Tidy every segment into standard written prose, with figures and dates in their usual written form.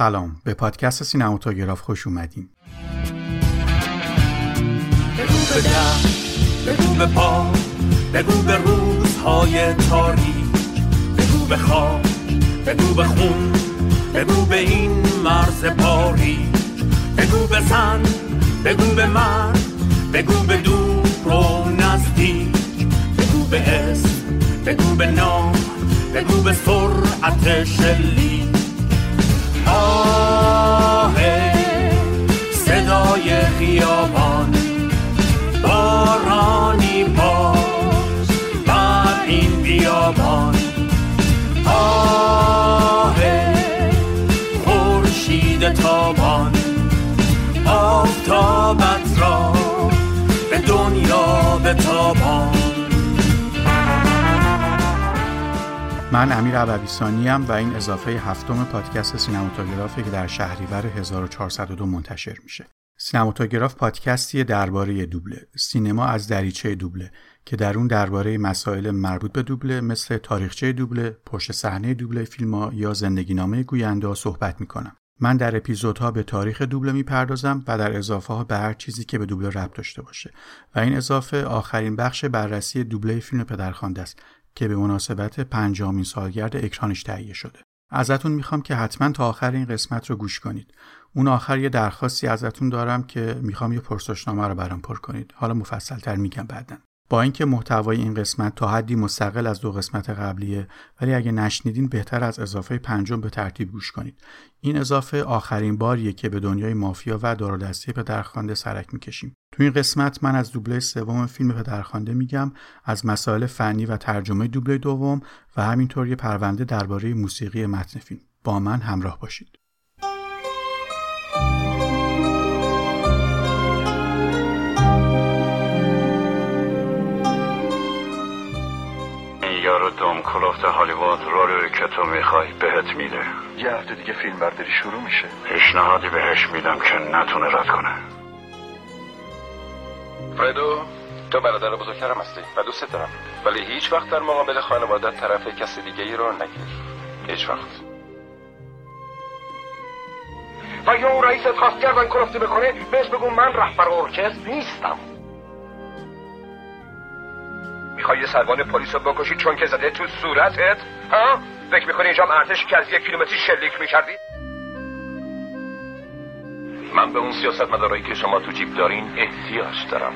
سلام، به پادکست سینماتوگراف خوش اومدین. بگو به ده، بگو به پا، بگو به روزهای تاریک، بگو به خاک، بگو به خون، بگو به این مرز باریک، بگو به زن، بگو به من، بگو به دور و نزدیک، بگو به اسم، بگو به نام، بگو به سرعت شلیک. آه صدای خیابان بارانی باش بر این بیابان، آه خورشید تابان آفتابت را به دنیا بتابان. من امیر عباسی ام و این اضافه هفتم پادکست سینماتوگرافی که در شهریور 1402 منتشر میشه. سینماتوگراف پادکستی درباره دوبله، سینما از دریچه دوبله که در اون درباره مسائل مربوط به دوبله مثل تاریخچه دوبله، پشت صحنه دوبله فیلم‌ها یا زندگینامه گوینده صحبت میکنم. من در اپیزودها به تاریخ دوبله میپردازم و در اضافه ها به هر چیزی که به دوبله ربط داشته باشه. و این اضافه آخرین بخش بررسی دوبله فیلم پدرخوانده است که به مناسبت 50مین سالگرد اکرانش تهیه شده. ازتون میخوام که حتما تا آخر این قسمت رو گوش کنید. اون آخر یه درخواستی ازتون دارم که میخوام یه پرسشنامه رو برام پر کنید. حالا مفصل‌تر میگم بعداً. با اینکه محتوای این قسمت تا حدی مستقل از دو قسمت قبلیه، ولی اگه نشنیدین بهتر از اضافه پنجم به ترتیب گوش کنید. این اضافه آخرین باریه که به دنیای مافیا و دارودستی پدرخوانده سرک میکشیم. تو این قسمت من از دوبله سوم فیلم پدرخوانده میگم، از مسائل فنی و ترجمه دوبله دوم و همینطور یه پرونده درباره موسیقی متن فیلم. با من همراه باشید. یارو دم کلفت هالیوود روی که تو میخوای بهت میده. یه هفته دیگه فیلم برداری شروع میشه. پیشنهادی بهش میدم که نتونه رد کنه. فردو، تو برادر بزرگترم هستی و دوست دارم، ولی هیچ وقت در مقابل خانوادت طرف کسی دیگه ای رو نگیر. هیچ وقت. و یا اون رئیست خواست گردن کلفتی بکنه، بهش بگو من رهبر ارکستر نیستم. میخوای سروان پلیس رو بکشی چون که زده تو صورتت؟ ها؟ فکر میکنی اینجا ارتش که از 1 کیلومتری شلیک میکردی؟ من به اون سیاستمدارایی که شما تو جیب دارین احتیاج دارم.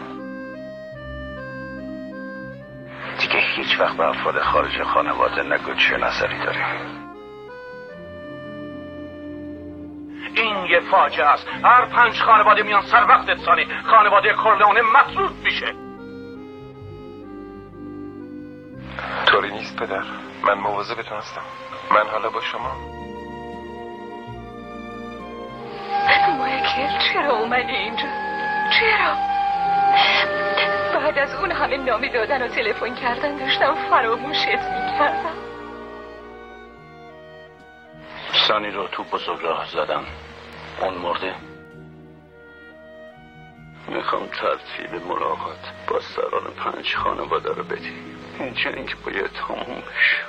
دیگه هیچ وقت به افراد خارج خانواده نگو چه نظری داری. این یه فاجعه است. هر 5 خانواده میان سر وقت افسانه خانواده کورلئونه مطرود میشه. طوری نیست پدر، من مواظبتون هستم. من حالا با شما. مایکل چرا اومدی اینجا؟ چرا؟ بعد از اون همه نامی دادن و تلفن کردن داشتم فراموشت میکردم. سانی رو تو بزرگراه زدم. اون مرده. میخوام ترتیب ملاقات با سران 5 خانواده رو بدی. این جنگ باید تموم بشه.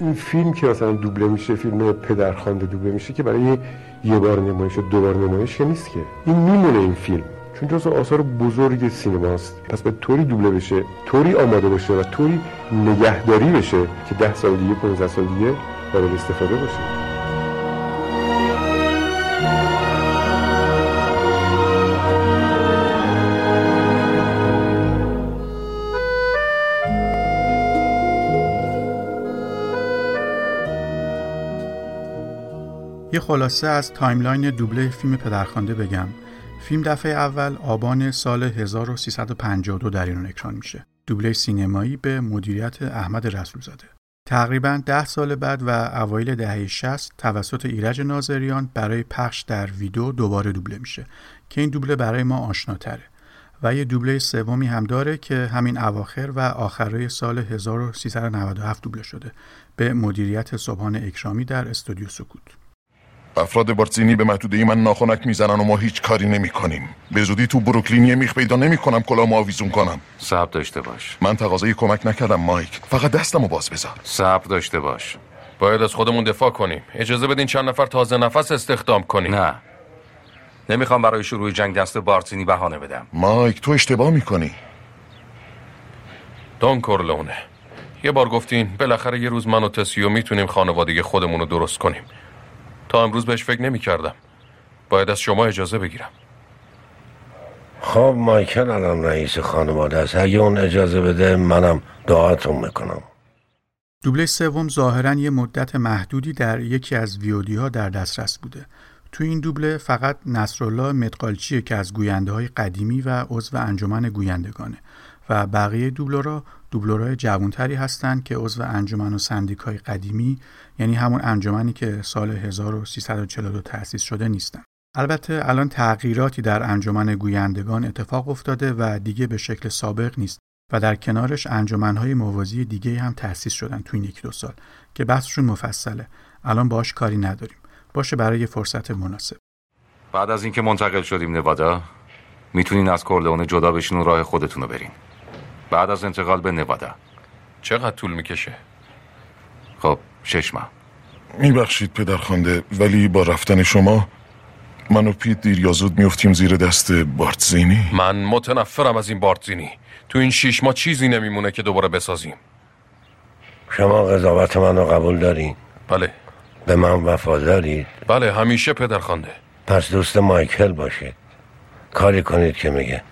این فیلم که اصلا دوبله میشه، فیلم پدرخوانده دوبله میشه که برای یه بار نمایش و دوبار نمایش که نیست که. این میمونه این فیلم چون جزو آثار بزرگ سینماست. پس باید طوری دوبله بشه، طوری آماده بشه و طوری نگهداری بشه که 10 سال دیگه، 15 سال دیگه قابل استفاده باشه. یه خلاصه از تایملاین دوبله فیلم پدرخوانده بگم. فیلم دفعه اول آبان سال 1352 در ایران اکران میشه. دوبله سینمایی به مدیریت احمد رسولزاده. تقریباً 10 سال بعد و اوایل دهه 60 توسط ایرج ناظریان برای پخش در ویدیو دوباره دوبله میشه که این دوبله برای ما آشناتره و یه دوبله سومی هم داره که همین اواخر و آخرای سال 1397 دوبله شده به مدیریت سبحان اکرامی در استودیو سکوت. افراد بارتزینی به محدوده من ناخنک میزنن و ما هیچ کاری نمی کنیم. به زودی تو بروکلین یه میخ پیدا نمی کنم کلام آویزون کنم. صبر داشته باش. من تقاضای کمک نکردم مایک، فقط دستمو باز بذار. صبر داشته باش. باید از خودمون دفاع کنیم. اجازه بدین چند نفر تازه نفس استخدام کنیم. نه. نمیخوام برای شروع جنگ دست بارتینی بهانه بدم. مایک تو اشتباه میکنی. دون کورلئونه، یه بار گفتین بالاخره یه روز من و تسیو میتونیم خانواده خودمون رو درست کنیم. تا امروز بهش فکر نمیکردم. باید از شما اجازه بگیرم. خب مایکل الان رئیس خانواده است. اگه اون اجازه بده منم دعاتون میکنم. دوبله سوم ظاهراً یه مدت محدودی در یکی از ویدیوها ها در دسترس بوده. تو این دوبله فقط نصرالله مدقالچی که از گوینده‌های قدیمی و عضو انجمن گویندگانه و بقیه دوبلورها دوبلورهای جوانتری هستند که عضو انجمن و سندیکای قدیمی، یعنی همون انجمنی که سال 1342 تأسیس شده نیستن. البته الان تغییراتی در انجمن گویندگان اتفاق افتاده و دیگه به شکل سابق نیست و در کنارش انجمن‌های موازی دیگه هم تأسیس شدن تو این یک دو سال که بحثشون مفصله. الان باهاش کاری نداریم. باشه برای فرصت مناسب. بعد از اینکه منتقل شدیم نوادا، میتونین از کورلئونه جدا بشین و راه خودتون رو برین. بعد از انتقال به نوادا چقدر طول میکشه؟ خب 6 ماه. میبخشید پدرخوانده، ولی با رفتن شما من و پیت دیر یا زود میفتیم زیر دست بارتزینی. من متنفرم از این بارتزینی. تو این 6 ماه چیزی نمیمونه که دوباره بسازیم. شما قضاوت من رو قبول دارین؟ بله. به من وفادارید؟ بله همیشه پدرخوانده. پس دوست مایکل باشید، کاری کنید که میگه.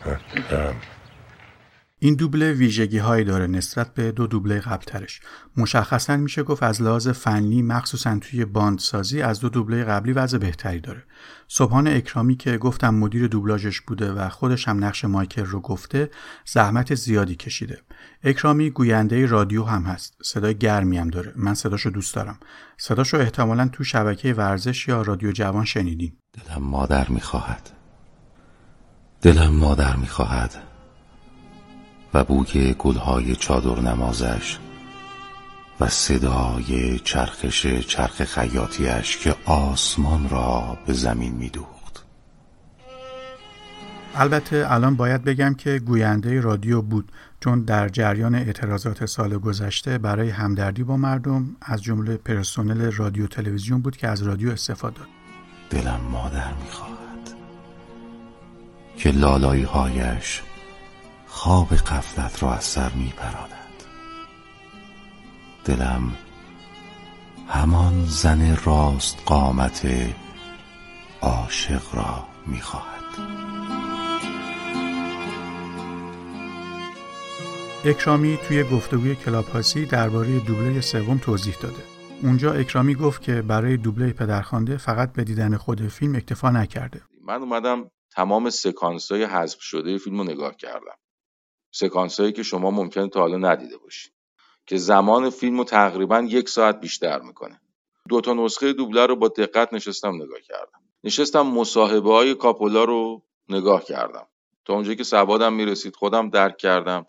این دوبله ویژگی هایی داره نسبت به دو دوبله قبل ترش. مشخصاً میشه گفت از لحاظ فنی مخصوصاً توی باندسازی از دو دوبله قبلی وضع بهتری داره. سبحان اکرامی که گفتم مدیر دوبلاژش بوده و خودش هم نقش مایکل رو گفته، زحمت زیادی کشیده. اکرامی گوینده رادیو هم هست، صدای گرمی هم داره. من صداشو دوست دارم. صداشو احتمالاً تو شبکه ورزش یا رادیو جوان شنیدین. دلم مادر می‌خواهد. و بوی گلهای چادر نمازش و صدای چرخش چرخ خیاطیش که آسمان را به زمین می‌دوخت. البته الان باید بگم که گوینده رادیو بود، چون در جریان اعتراضات سال گذشته برای همدردی با مردم از جمله پرسنل رادیو تلویزیون بود که از رادیو استفاده داد. دلم مادر می‌خواهد که لالایی‌هایش خواب غفلت را از سر می‌پراند. دلم همان زن راست قامت عاشق را می‌خواهد. اکرامی توی گفتگوی کلاب‌هاوسی درباره دوبله سوم توضیح داده. اونجا اکرامی گفت که برای دوبله پدرخوانده فقط به دیدن خود فیلم اکتفا نکرده. من اومدم تمام سکانس‌های حذف شده فیلم رو نگاه کردم. سکانسایی که شما ممکنه تا حالا ندیده باشید که زمان فیلمو تقریباً 1 ساعت بیشتر میکنه. 2 تا نسخه دوبله رو با دقت نشستم نگاه کردم. نشستم مصاحبه‌های کاپولا رو نگاه کردم. تا اونجایی که سوادم میرسید خودم درک کردم.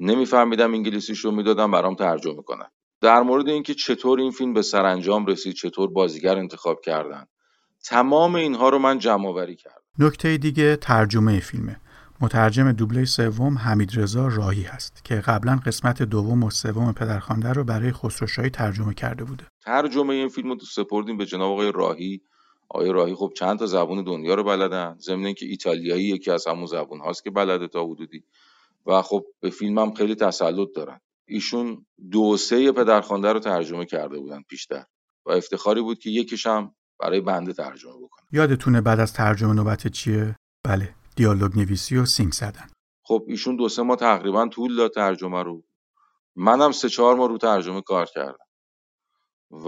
نمیفهمیدم انگلیسیشو میدادم برام ترجمه کنن. در مورد اینکه چطور این فیلم به سرانجام رسید، چطور بازیگر انتخاب کردن، تمام اینها رو من جمع‌آوری کردم. نکته دیگه ترجمه فیلمه. مترجم دوبله سوم حمید رضا راهی هست که قبلا قسمت دوم و سوم پدرخوانده رو برای خسروشاهی ترجمه کرده بوده. ترجمه این فیلم رو سپردیم به جناب آقای راهی. آقای راهی خب چند تا زبان دنیا رو بلدن، ضمن اینکه ایتالیایی یکی از همون زبان هاست که بلده تا حدودی و خب به فیلم هم خیلی تسلط دارن. ایشون 2-3 پدرخوانده رو ترجمه کرده بودن پیشتر و افتخاری بود که یکیش هم برای بنده ترجمه بکنه. یادتونه بعد از ترجمه نوبت چیه؟ بله، دیالوگ نویسی و سینک زدن. خب ایشون 2-3 ماه تقریبا طول داد ترجمه رو. منم 3-4 ماه رو ترجمه کار کردم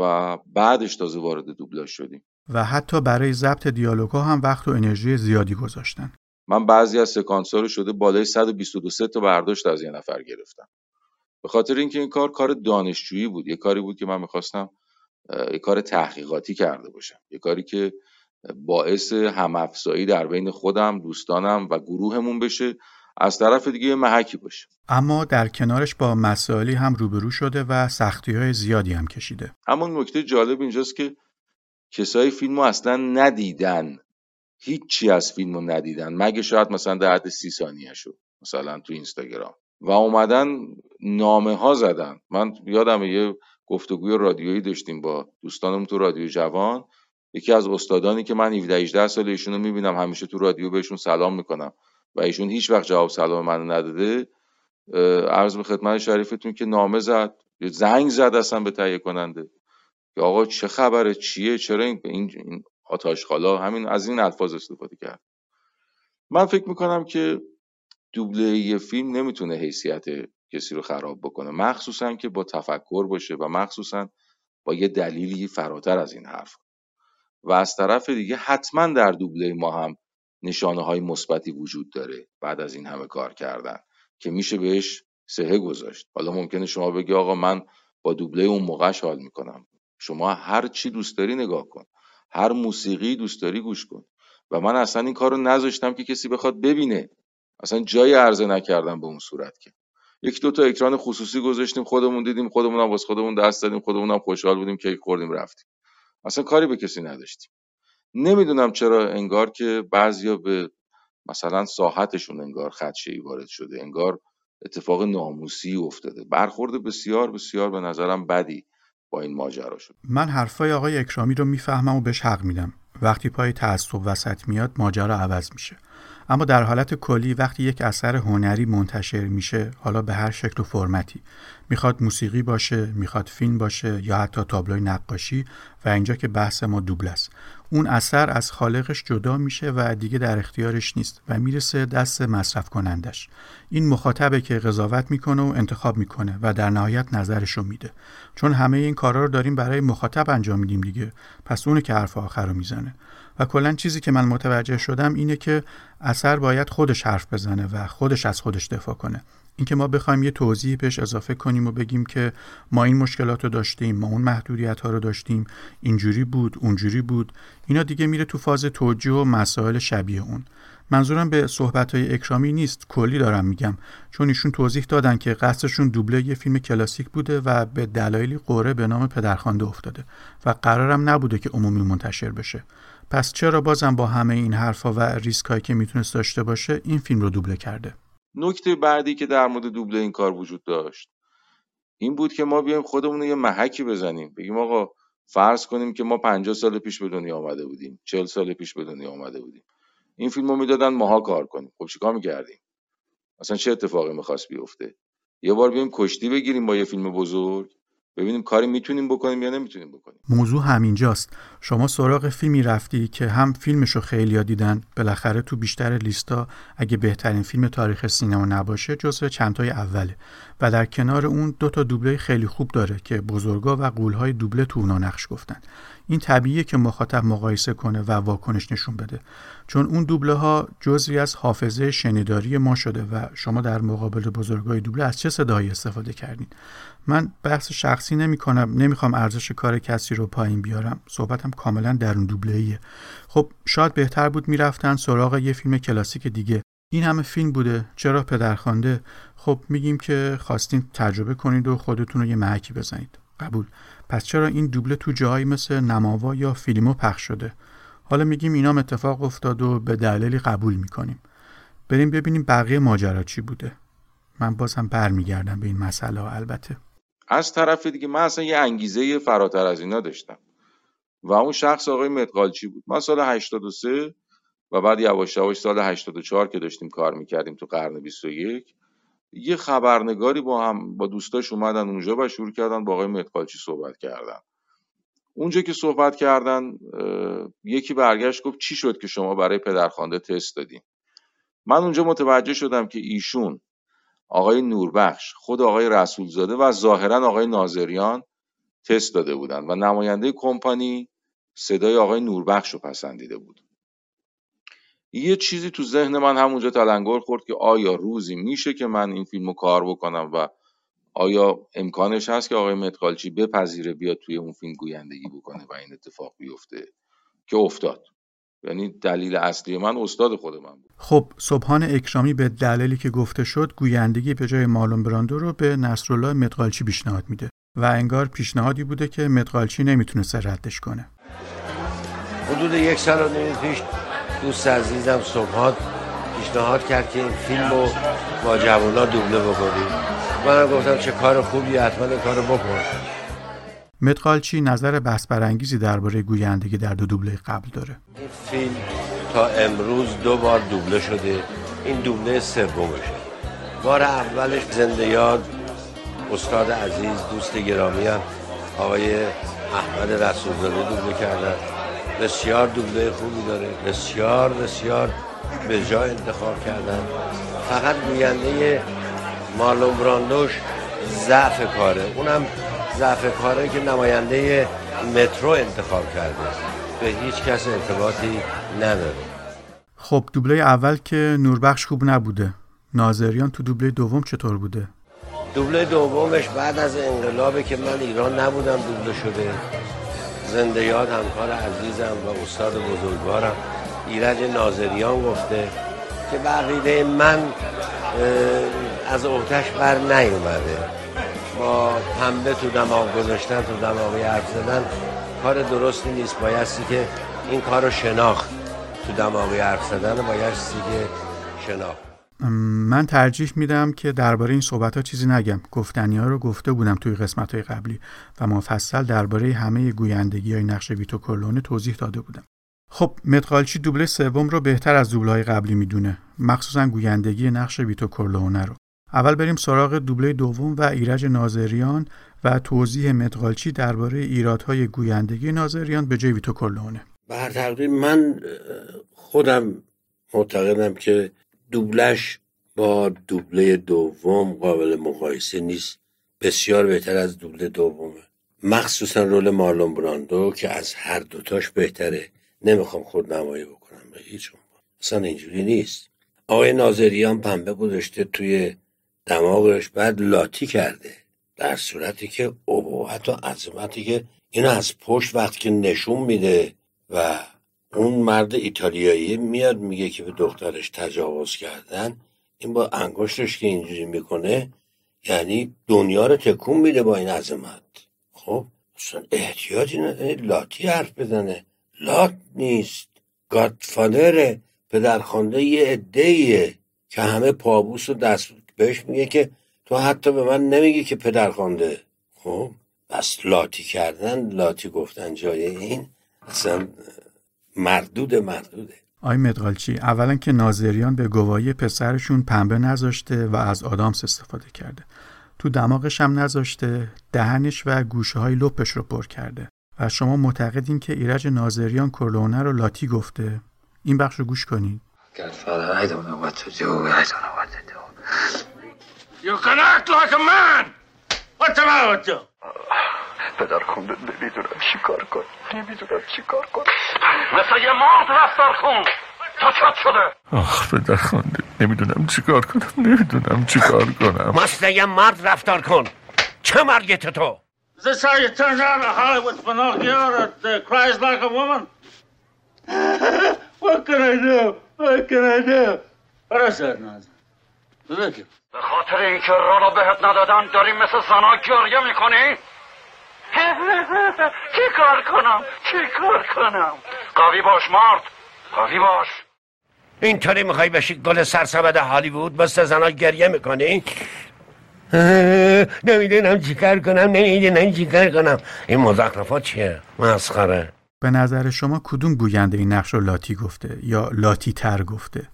و بعدش تازه وارد دوبلاژ شدیم و حتی برای ضبط دیالوگ‌ها هم وقت و انرژی زیادی گذاشتن. من بعضی از سکانس‌ها رو شده بالای 123 تا برداشت از یه نفر گرفتم. به خاطر اینکه این کار دانشجویی بود، یه کاری بود که من می‌خواستم یه کار تحقیقاتی کرده باشم، یه کاری که باعث هم‌افزایی در بین خودم، دوستانم و گروهمون بشه، از طرف دیگه محکی باشه. اما در کنارش با مسائلی هم روبرو شده و سختی‌های زیادی هم کشیده. اما نکته جالب اینجاست که کسای فیلمو اصلاً ندیدن، هیچی از فیلمو ندیدن، مگه شاید مثلا در حد 30 ثانیه‌شو مثلا تو اینستاگرام و اومدن نامه‌ها زدن. من یادم یه گفتگوی رادیویی داشتیم با دوستانم تو رادیو جوان. یکی از استادانی که من 17 18 سال ایشونو میبینم، همیشه تو رادیو بهشون سلام میکنم و ایشون هیچ وقت جواب سلام منو نداده، عرض به خدمت شریفتون که نامه زد، زنگ زد اصلا به تهیه کننده که آقا چه خبره، چیه، چرا این آتاشخالا، همین از این الفاظ استفاده کرد. من فکر میکنم که دوبله یه فیلم نمیتونه حیثیت کسی رو خراب بکنه، مخصوصا که با تفکر باشه و مخصوصا با یه دلیلی فراتر از این حرف. و از طرف دیگه حتما در دوبله ما هم نشانه های مثبتی وجود داره بعد از این همه کار کردن که میشه بهش سهه گذاشت. حالا ممکنه شما بگی آقا من با دوبله اون موقعش حال میکنم. شما هر چی دوست داری نگاه کن، هر موسیقی دوست داری گوش کن. و من اصلا این کارو نذاشتم که کسی بخواد ببینه، اصلا جای عرضه نکردم به اون صورت که یک دو تا اکران خصوصی گذاشتیم، خودمون دیدیم، خودمون هم واسه خودمون دست دادیم، خودمون هم خوشحال بودیم، کیک خوردیم، رفتیم. اصلا کاری به کسی نداشتیم. نمیدونم چرا انگار که بعضیا به مثلا ساحتشون انگار خدشه‌ای وارد شده، انگار اتفاق ناموسی افتاده. برخورد بسیار بسیار به نظرم بدی با این ماجرا شد. من حرفای آقای اکرامی رو میفهمم و بهش حق میدم. وقتی پای تعصب وسط میاد ماجرا عوض میشه. اما در حالت کلی وقتی یک اثر هنری منتشر میشه، حالا به هر شکل و فرمتی، میخواد موسیقی باشه، میخواد فیلم باشه یا حتی تابلوی نقاشی، و اینجا که بحث ما دوبله است، اون اثر از خالقش جدا میشه و دیگه در اختیارش نیست و میرسه دست مصرف کنندش. این مخاطبه که قضاوت میکنه و انتخاب میکنه و در نهایت نظرشو میده. چون همه این کارا رو داریم برای مخاطب انجام میدیم دیگه، پس اونه که حرف آخر رو میزنه. و کلا چیزی که من متوجه شدم اینه که اثر باید خودش حرف بزنه و خودش از خودش دفاع کنه. اینکه ما بخوایم یه توضیح بهش اضافه کنیم و بگیم که ما این مشکلات رو داشتیم، ما اون محدودیت ها رو داشتیم، اینجوری بود، اونجوری بود، اینا دیگه میره تو فاز توجیه و مسائل شبیه اون. منظورم به صحبت‌های اکرامی نیست، کلی دارم میگم، چون ایشون توضیح دادن که قصدشون دوبله یه فیلم کلاسیک بوده و به دلایلی قرعه به نام پدرخوانده افتاده و قرارم نبوده که عمومی منتشر بشه. پس چرا بازم با همه این حرفا و ریسکایی که میتونست داشته باشه این فیلم رو دوبله کرده؟ نکته بعدی که در مورد دوبله این کار وجود داشت این بود که ما بیایم خودمون یه محکی بزنیم، بگیم آقا فرض کنیم که ما 50 سال پیش به دنیا آمده بودیم، 40 سال پیش به دنیا آمده بودیم، این فیلمو میدادن ماها کار کنیم، خب چیکار می‌کردیم؟ اصلا چه اتفاقی می‌خواست بیفته؟ یه بار بیایم کشتی بگیریم با یه فیلم بزرگ، ببینیم کاری میتونیم بکنیم یا نمیتونیم بکنیم. موضوع همینجاست. شما سراغ فیلمی رفتی که هم فیلمشو خیلیا دیدن، بالاخره تو بیشتر لیستا اگه بهترین فیلم تاریخ سینما نباشه جزو چندتای اوله، و در کنار اون دو تا دوبله خیلی خوب داره که بزرگا و قولهای دوبله تو اونا نقش گفتن. این طبیعیه که مخاطب مقایسه کنه و واکنش نشون بده، چون اون دوبله ها جزئی از حافظه شنیداری ما شده و شما در مقابل بزرگای دوبله از چه صدایی استفاده کردین؟ من بحث شخصی نمی‌کنم، نمی‌خوام ارزش کار کسی رو پایین بیارم، صحبتم کاملا در اون دوبله‌ایه. خب شاید بهتر بود میرفتن سراغ یه فیلم کلاسیک دیگه. این همه فیلم بوده، چرا پدرخوانده؟ خب میگیم که خواستین تجربه کنید و خودتون رو یه محکی بزنید، قبول. پس چرا این دوبله تو جایی مثل نماوا یا فیلمو پخش شده؟ حالا میگیم اینا اتفاق افتاد و به دلیلی قبول می‌کنیم. بریم ببینیم بقیه ماجرا چی بوده. من بازم برمیگردم به این مسئله البته. از طرف دیگه من اصلا یه انگیزه فراتر از اینا داشتم و اون شخص آقای مدقالچی بود. من سال 83 و بعد یواش یواش سال 84 که داشتیم کار میکردیم تو قرن 21، یه خبرنگاری با دوستاش اومدن اونجا و شروع کردن با آقای مدقالچی صحبت کردن. اونجا که صحبت کردن یکی برگشت گفت چی شد که شما برای پدرخوانده تست دادین؟ من اونجا متوجه شدم که ایشون، آقای نوربخش، خود آقای رسولزاده و ظاهراً آقای ناظریان تست داده بودند و نماینده کمپانی صدای آقای نوربخش رو پسندیده بود. یه چیزی تو ذهن من همونجا تلنگر خورد که آیا روزی میشه که من این فیلمو کار بکنم و آیا امکانش هست که آقای مدقالچی بپذیره بیاد توی اون فیلم گویندگی بکنه و این اتفاق بیفته که افتاد. یعنی دلیل اصلی من استاد خود من بود. خب سبحان اکرامی به دلیلی که گفته شد گویندگی به جای مارلون براندو رو به نصرالله مدقالچی پیشنهاد میده و انگار پیشنهادی بوده که مدقالچی نمیتونسته ردش کنه. حدود یک سال و نیم پیش دوست عزیزم سبحان پیشنهاد کرد که این فیلم رو با جوانا دوبله بکنیم. من گفتم چه کار خوبی، حتما کارو بکن. مدقالچی نظر بحث برانگیزی درباره گویندگی در دو دوبله قبل داره. این فیلم تا امروز 2 بار دوبله شده، این دوبله سومشه. بار اولش زنده یاد استاد عزیز دوست گرامی‌ام آقای احمد رسولزاده دوبله کردن. بسیار دوبله خوبی داره، بسیار به جا انتخاب کردن. فقط گوینده مارلون براندوش ضعف کاره، اونم ضعف کاره که نماینده مترو انتخاب کرده، به هیچ کس ارتباطی نداره. خب دوبله اول که نوربخش خوب نبوده، ناظریان تو دوبله دوم چطور بوده؟ دوبله دومش بعد از انقلابه که من ایران نبودم دوبله شده. زنده یاد همکار عزیزم و استاد بزرگوارم ایرج ناظریان گفته که بقیده من از اوتش بر نیومده، با پنبه تو دماغ گذاشتن، تو دماغی حرف زدن کار درستی نیست، بایستی که این کار رو شناخت، تو دماغی حرف زدن بایستی که شناخت. من ترجیح میدم که درباره این صحبت ها چیزی نگم، گفتنی ها رو گفته بودم توی قسمت های قبلی و مفصل درباره همه گویندگی های نقش ویتو کورلئونه توضیح داده بودم. خب مدقالچی دوبله سوم رو بهتر از دوبله های قبلی میدونه، مخصوصا گویندگی نقش ویتو کورلئونه رو. اول بریم سراغ دوبله دوم و ایرج ناظریان و توضیح مدقالچی درباره ایرادهای گویندگی ناظریان به جای ویتو کورلئونه. به هر تقدیر من خودم معتقدم که دوبلش با دوبله دوم قابل مقایسه نیست، بسیار بهتر از دوبله دومه، مخصوصا رول مارلون براندو که از هر دوتاش بهتره. نمیخوام خودنمایی بکنم به هیچ عنوان، اصلا اینجوری نیست. آقای ناظریان پنبه گذاشته توی دماغش، بعد لاتی کرده، در صورتی که ابهت و عظمتی که این از پشت وقتی که نشون میده و اون مرد ایتالیایی میاد میگه که به دخترش تجاوز کردن، این با انگشتش که اینجوری میکنه یعنی دنیا رو تکون میده با این عظمت. خب اصلا احتیاجی نداره لاتی حرف بزنه، لات نیست، گادفادره، پدرخوانده یه عده‌ایه که همه پابوس و دست بهش میگه که تو حتی به من نمیگی که پدرخوانده. خب بس لاتی کردن، لاتی گفتن جای این اصلا مردوده. آی مدقالچی، اولا که ناظریان به گواهی پسرشون پنبه نذاشته و از آدامس استفاده کرده، تو دماغش هم نذاشته، دهنش و گوشه های لپش رو پر کرده و شما معتقدین که ایرج ناظریان کورلئونه رو لاتی گفته؟ این بخش رو گوش کنین. You can act like a man. What's the matter with you? پدرخونده نمیدونم چی کار کن. مثل یه مرد رفتارخون تاچت شده. آخ پدرخونده نمیدونم چی کار کنم. مثل یه مرد رفتار کن. چه مرگت تو؟ This how you turn down a Hollywood Pinocchio that cries like a woman? What can I do? What is that nonsense? Look at به خاطر اینکه رونو بهت ندادن داری مثل زنا گریه میکنی؟ چی کار کنم؟ قوی باش مرد. اینطوری میخوایی بشی گل سرسبد هالیوود بسته زنها گریه میکنی؟ نمیدونم چی کار کنم. این مزخرفات چیه؟ مسخره. به نظر شما کدوم گوینده این نقش رو لاتی گفته یا لاتی تر گفته؟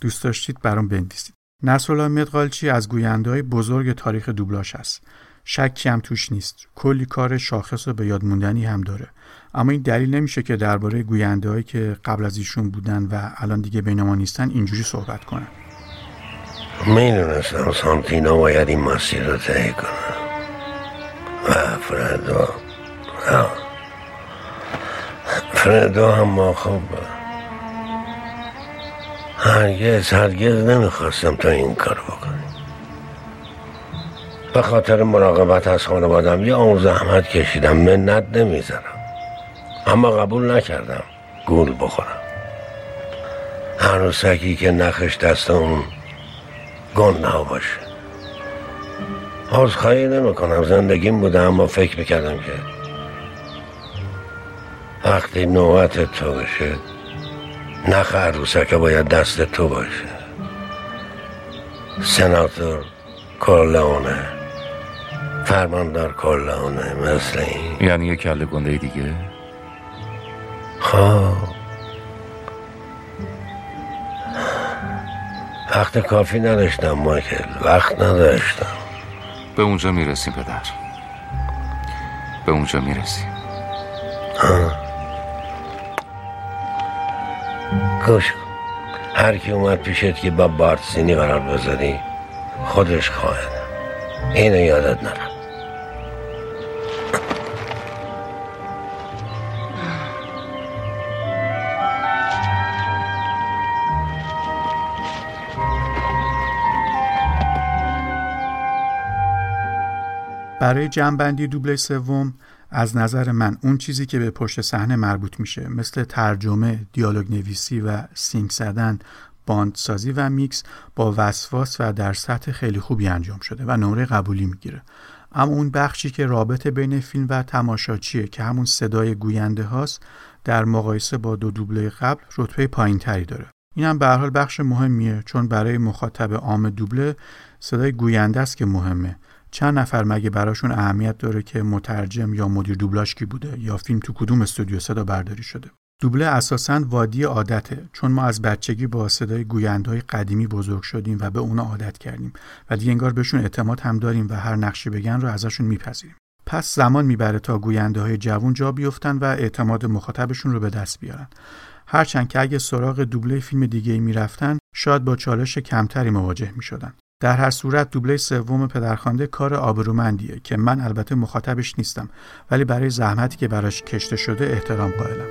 دوست داشتید برام بنویسید. نصرالله مدقالچی از گوینده‌های بزرگ تاریخ دوبلاژ هست، شکی هم توش نیست، کلی کار شاخص و به یاد موندنی هم داره، اما این دلیل نمیشه که درباره گوینده‌هایی که قبل از ایشون بودن و الان دیگه بین ما نیستن اینجوری صحبت کنن. میدونستم سانتینا باید این مسیر رو طی کنه و فردا هم ما خوب هرگز نمیخواستم تو این کار بکنی، به خاطر مراقبت از خانوادم یه اون زحمت کشیدم، منت نمیذارم، اما قبول نکردم گول بخورم. عروسکی که نخش دست اون گنده ها باشه عذرخواهی نمیکنم، زندگیم بوده، اما فکر میکردم که وقتی نوبت تو بشه نخ عروسکه باید دست تو باشه. سناتور کورلئونه، فرماندار کورلئونه مثل این؟ یعنی یک کله گنده دیگه؟ خب وقت کافی نداشتم مایکل، وقت نداشتم. به اونجا میرسیم پدر، به اونجا میرسیم. گوش کن، هر کی اومد پیشت که با بارتسینی قرار بذاری خودش خواهد. اینو یادت نرم. برای جمع‌بندی دوبله سوم از نظر من اون چیزی که به پشت صحنه مربوط میشه، مثل ترجمه، دیالوگ نویسی و سینک زدن، باندسازی و میکس، با وسواس و در سطح خیلی خوبی انجام شده و نمره قبولی میگیره. اما اون بخشی که رابطه بین فیلم و تماشاچیه که همون صدای گوینده هاست، در مقایسه با دو دوبله قبل رتبه پایین‌تری داره. این هم به هر حال بخش مهمیه، چون برای مخاطب عام دوبله صدای گوینده است که مهمه. چند نفر مگه براشون اهمیت داره که مترجم یا مدیر دوبلاژ کی بوده یا فیلم تو کدوم استودیو صدا برداری شده؟ دوبله اساساً وادی عادته، چون ما از بچگی با صدای گوینده‌های قدیمی بزرگ شدیم و به اونا عادت کردیم و دیگه انگار بهشون اعتماد هم داریم و هر نقشی بگن رو ازشون میپذیریم. پس زمان میبره تا گوینده‌های جوان جا بیفتن و اعتماد مخاطبشون رو به دست بیارن. هرچند که اگه سراغ دوبله فیلم دیگه‌ای میرفتن شاید با چالش کمتری مواجه میشدن. در هر صورت دوبله سوم پدرخوانده کار آبرومندیه که من البته مخاطبش نیستم، ولی برای زحمتی که براش کشته شده احترام قائلم.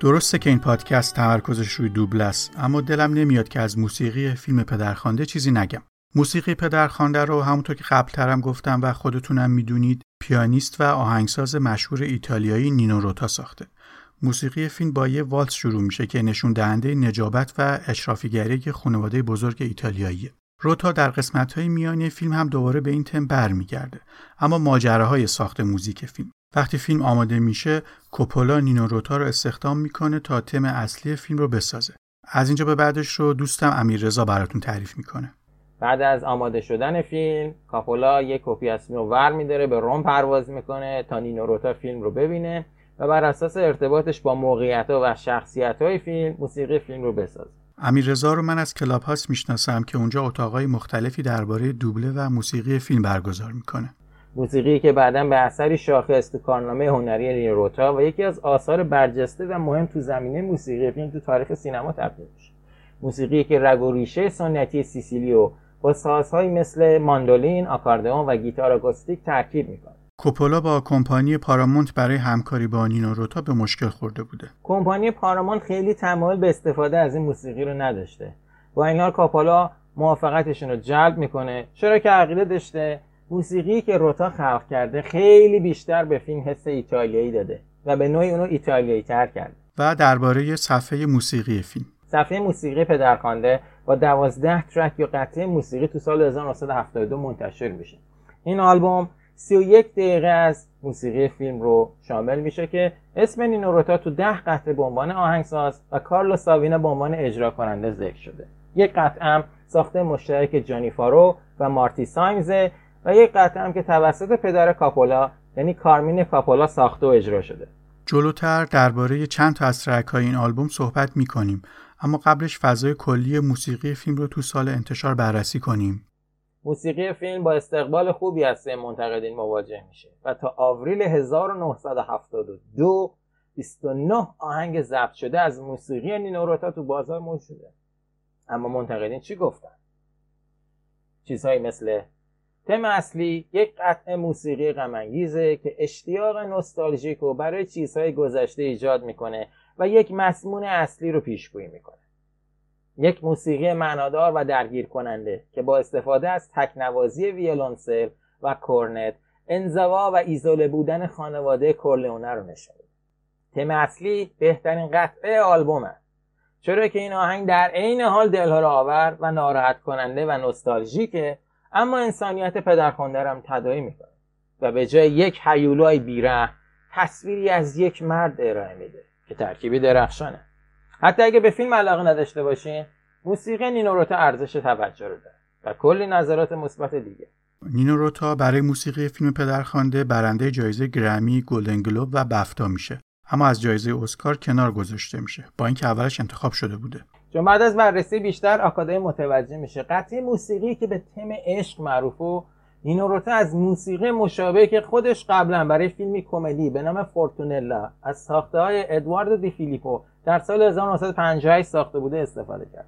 درسته که این پادکست تمرکزش روی دوبله است، اما دلم نمیاد که از موسیقی فیلم پدرخوانده چیزی نگم. موسیقی پدرخوانده رو همونطور که قبل‌ترم گفتم و خودتونم میدونید، پیانیست و آهنگساز مشهور ایتالیایی نینو روتا ساخته. موسیقی فیلم با یه والس شروع میشه که نشون دهنده نجابت و اشرافی‌گری خانواده بزرگ ایتالیاییه. روتا در قسمت‌های میانی فیلم هم دوباره به این تم برمیگرده، اما ماجراهای ساخت موزیک فیلم. وقتی فیلم آماده میشه، کوپولا نینو روتا رو استخدام میکنه تا تم اصلی فیلم رو بسازه. از اینجا به بعدش رو دوستم امیر رضا براتون تعریف میکنه. بعد از آماده شدن فیلم، کاپولا یک کپی از فیلم رو ور میداره، به روم پرواز میکنه تا نینو روتا فیلم رو ببینه و بر اساس ارتباطش با موقعیت‌ها و شخصیت‌های فیلم، موسیقی فیلم رو بسازه. امیررضا رو من از کلاب هاست میشناسم که اونجا اتاقای مختلفی درباره دوبله و موسیقی فیلم برگزار میکنه. موسیقی که بعداً به اثری شاخص تو کارنامه هنری نینو روتا و یکی از آثار برجسته و مهم تو زمینه موسیقی فیلم تو تاریخ سینما تبدیل میشه. موسیقی که رگ و ریشه سنتی سیسیلیو با سازهایی مثل ماندولین، آکاردئون و گیتار آکوستیک ترکیب میکنه. کوپولا با کمپانی پارامونت برای همکاری با نینو روتا به مشکل خورده بوده. کمپانی پارامونت خیلی تمایل به استفاده از این موسیقی رو نداشته. با این حال کوپولا موافقتشون رو جلب میکنه، چرا که عقیده داشته موسیقی که روتا خلق کرده خیلی بیشتر به فیلم حس ایتالیایی داده و به نوعی اونو ایتالیایی تر کرده. و درباره صفحه موسیقی فیلم، صفحه موسیقی پدرخوانده با 12 ترک یا قطعه موسیقی تو سال 1972 منتشر میشه. این آلبوم 31 دقیقه از موسیقی فیلم رو شامل میشه که اسم نینو روتا تو 10 قطعه به عنوان آهنگساز و کارلو ساوینا به عنوان اجرا کننده ذکر شده. یک قطعه هم ساخته مشترک جانی فارو و مارتی سایمز و یک قطعه هم که توسط پدر کاپولا یعنی کارمینه کاپولا ساخته و اجرا شده. جلوتر درباره چند تا از ترک‌های این آلبوم صحبت می‌کنیم، اما قبلش فضای کلی موسیقی فیلم رو تو سال انتشار بررسی کنیم. موسیقی فیلم با استقبال خوبی از سوی منتقدین مواجه میشه و تا آوریل 1972 29 آهنگ ضبط شده از موسیقی نینو روتا تو بازار موجوده. اما منتقدین چی گفتن؟ چیزهایی مثل تم اصلی یک قطعه موسیقی غم‌انگیزه که اشتیاق نوستالژیک رو برای چیزهای گذشته ایجاد میکنه و یک مضمون اصلی رو پیشگویی میکنه. یک موسیقی معنادار و درگیر کننده که با استفاده از تکنوازی ویولنسل و کورنت انزوا و ایزوله بودن خانواده کورلئونه رو نشون میده. تم اصلی بهترین قطعه آلبومه، چرا که این آهنگ در عین حال دلها را آور و ناراحت کننده و نوستالژیکه، اما انسانیت پدرخوانده را هم تداعی میکنه و به جای یک هیولای بیره تصویری از یک مرد ارائه میده که ترکیبی درخشانه. حتی اگه به فیلم علاقه نداشته باشین، موسیقی نینو روتا ارزش توجه رو داره و کلی نظرات مثبت دیگه. نینو روتا برای موسیقی فیلم پدرخوانده برنده جایزه گرمی، گلدن گلوب و بفتا میشه، اما از جایزه اسکار کنار گذاشته میشه، با اینکه اولش انتخاب شده بوده. چون بعد از بررسی بیشتر آکادمی متوجه میشه قطعه موسیقی که به تم عشق معروفه و نینو روتا از موسیقی مشابه که خودش قبلا برای فیلمی کمدی به نام فورتونلا از ساخته‌های ادواردو دی فیلیپو در سال 1958 ساخته بوده استفاده کرد.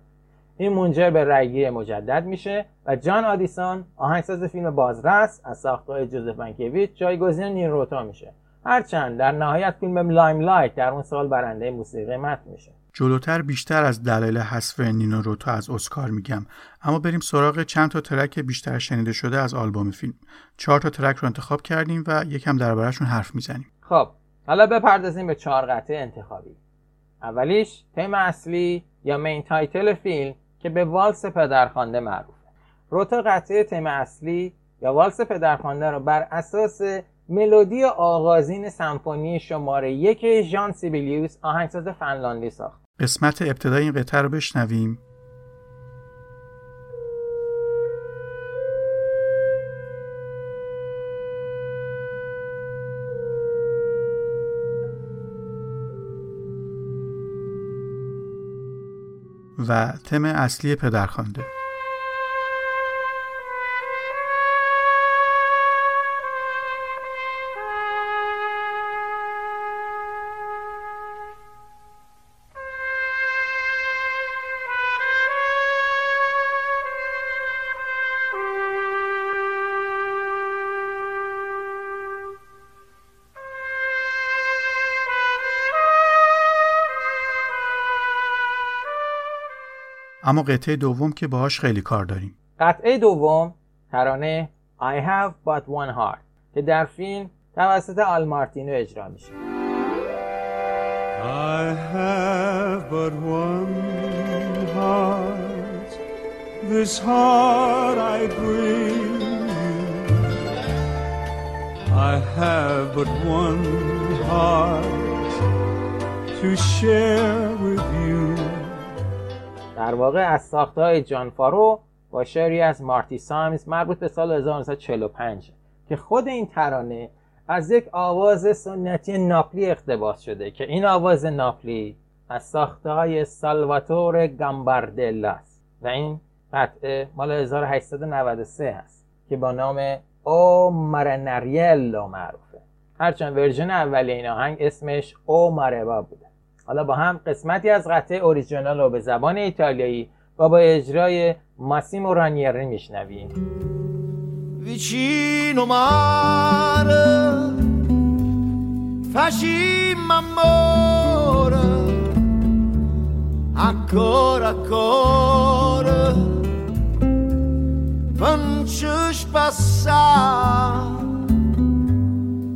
این منجر به رأیگیری مجدد میشه و جان آدیسون آهنگساز فیلم بازرس از ساخته‌های جوزفان کوویت جایگزین نینو روتا میشه. هرچند در نهایت فیلم لایملایت در اون سال برنده موسیقی متن میشه. جلوتر بیشتر از دلایل حذف نینو روتا از اسکار میگم، اما بریم سراغ چند تا ترک بیشتر شنیده شده از آلبوم فیلم. 4 تا ترک رو انتخاب کردیم و یکم درباره‌شون حرف میزنیم. خب حالا بپردازیم به 4 قطعه انتخابی. اولیش تم اصلی یا مین تایتل فیلم که به والس پدرخوانده معروفه. روتا قطعه تم اصلی یا والس پدرخوانده رو بر اساس ملودی آغازین سمفونی شماره 1 ژان سیبلیوس آهنگساز فنلاندی ساخت. قسمت ابتدای این قطعه رو بشنویم. و تم اصلی پدرخوانده. اما قطعه دوم که باهاش خیلی کار داریم. قطعه دوم ترانه I have but one heart که در فیلم توسط آل مارتینو اجرا میشه. I have but one heart this heart I bring you I have but one heart to share with you. در واقع از ساخته‌های جان فارو با شعری از مارتی سایمز مربوط به سال 1945 که خود این ترانه از یک آواز سنتی ناپلی اقتباس شده که این آواز ناپلی از ساخته‌های سالواتور گامبردلا است و این قطعه مال 1893 است که با نام او مارنریلو معروفه، هرچند ورژن اولی این آهنگ اسمش او ماربا بوده. حالا با هم قسمتی از قطعه اوریژینال رو به زبان ایتالیایی و با اجرای ماسیمو رانیری میشنویم. ویچینو ماره فاشیم اموره اکورا کوره پنچوش پاسا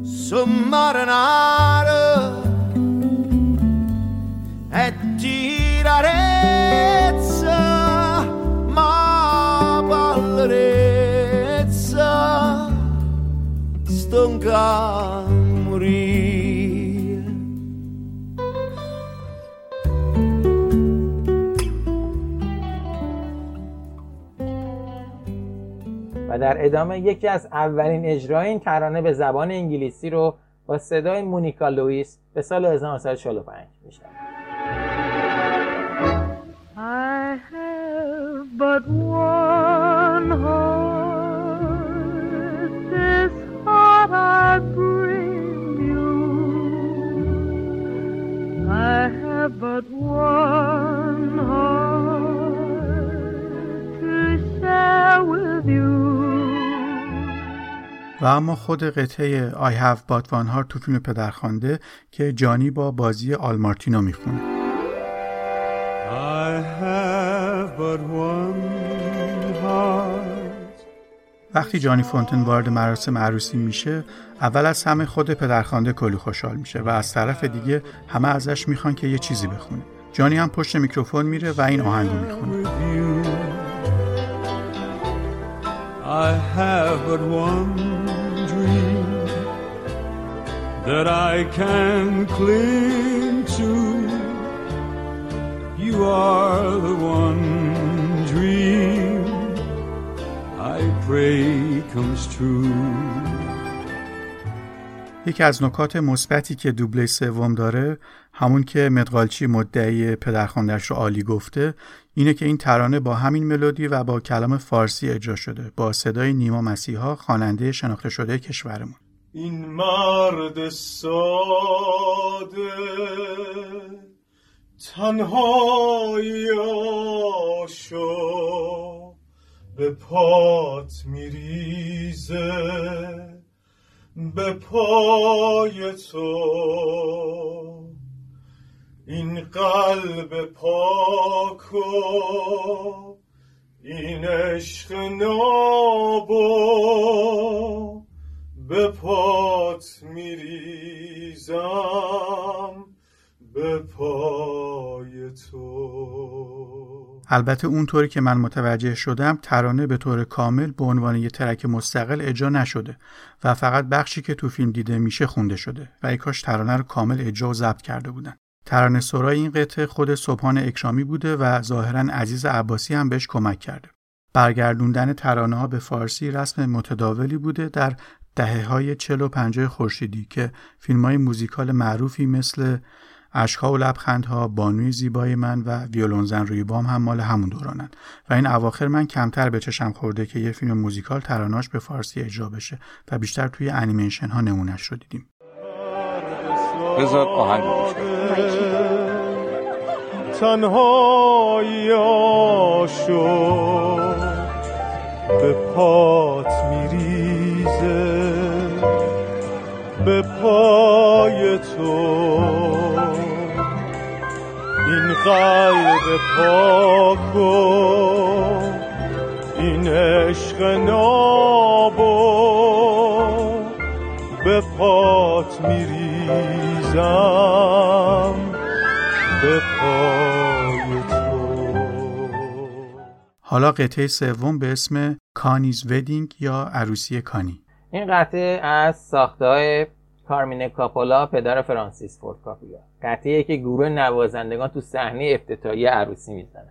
سمارناره e tirarezza ma ballerezza stonca morire. و در ادامه یکی از اولین اجرای این ترانه به زبان انگلیسی رو با صدای مونیکا لوئیس به سال 1945 میشنویم. I have but one heart, this heart I bring you. I have but one heart to share with you. و اما خود قطعه I have but one heart تو فیلم پدرخوانده که جانی با بازی آل مارتینو میخونه. I have but one heart. وقتی جانی فونتن وارد مراسم عروسی میشه، اول از همه خود پدرخوانده کلی خوشحال میشه و از طرف دیگه همه ازش میخوان که یه چیزی بخونه. جانی هم پشت میکروفون میره و این آهنگو میخونه. I have but one dream that I can cling to. You are the one dream I pray comes true. یکی از نکات مثبتی که دوبله سوم داره، همون که مدقالچی مدعی پدرخوانده‌اش رو عالی گفته، اینه که این ترانه با همین ملودی و با کلام فارسی اجرا شده، با صدای نیما مسیحا، خواننده شناخته شده کشورمون. این مرد ساده تنهایی آشو به پات میریزه، به پای تو این قلب پاک و این عشق نابو به پات میریزم، به پای تو. البته اونطوری که من متوجه شدم ترانه به طور کامل به عنوان یه ترک مستقل اجرا نشده و فقط بخشی که تو فیلم دیده میشه خونده شده و ای کاش ترانه رو کامل اجرا و ضبط کرده بودن. ترانه سرای این قطعه خود سبحان اکرامی بوده و ظاهراً عزیز عباسی هم بهش کمک کرده. برگردوندن ترانه ها به فارسی رسم متداولی بوده در دهه‌های 40 و 50 خورشیدی که فیلم‌های موزیکال معروفی مثل اشک‌ها و لبخندها، بانوی زیبای من و ویولنزن روی بام هم مال همون دورانن و این اواخر من کمتر به چشم خورده که یه فیلم موزیکال ترانه‌اش به فارسی اجرا بشه و بیشتر توی انیمیشن ها نمونش رو دیدیم. بذار آهنگ گوش کنیم. تنهایی عاشق به پات میریزه، به پای تو این قلب پاک و این عشق نابو به پات میریزم، به پای تو. حالا قطعه سوم به اسم کانیز ودینگ یا عروسی کانی. این قطعه از ساخته‌های کارمینه کاپولا، پدر فرانسیس فورد کاپولا. قطعه‌ای که گروه نوازندگان تو صحنه افتتاحیه عروسی میزنن.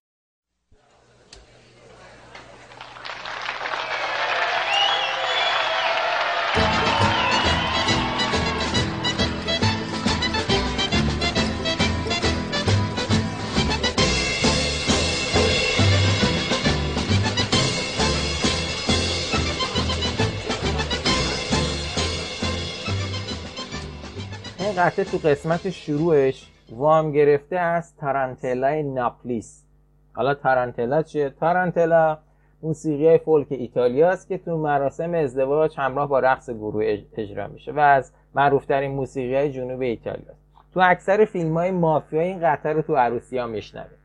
قطعه تو قسمت شروعش وام گرفته از تارانتلای ناپلیس. حالا تارانتلا چیه؟ تارانتلا موسیقی فولک ایتالیاست که تو مراسم ازدواج همراه با رقص گروه اجرا میشه و از معروف‌ترین موسیقی‌های جنوب ایتالیا. تو اکثر فیلم‌های مافیا این قطعه رو تو عروسی‌ها میشنوید.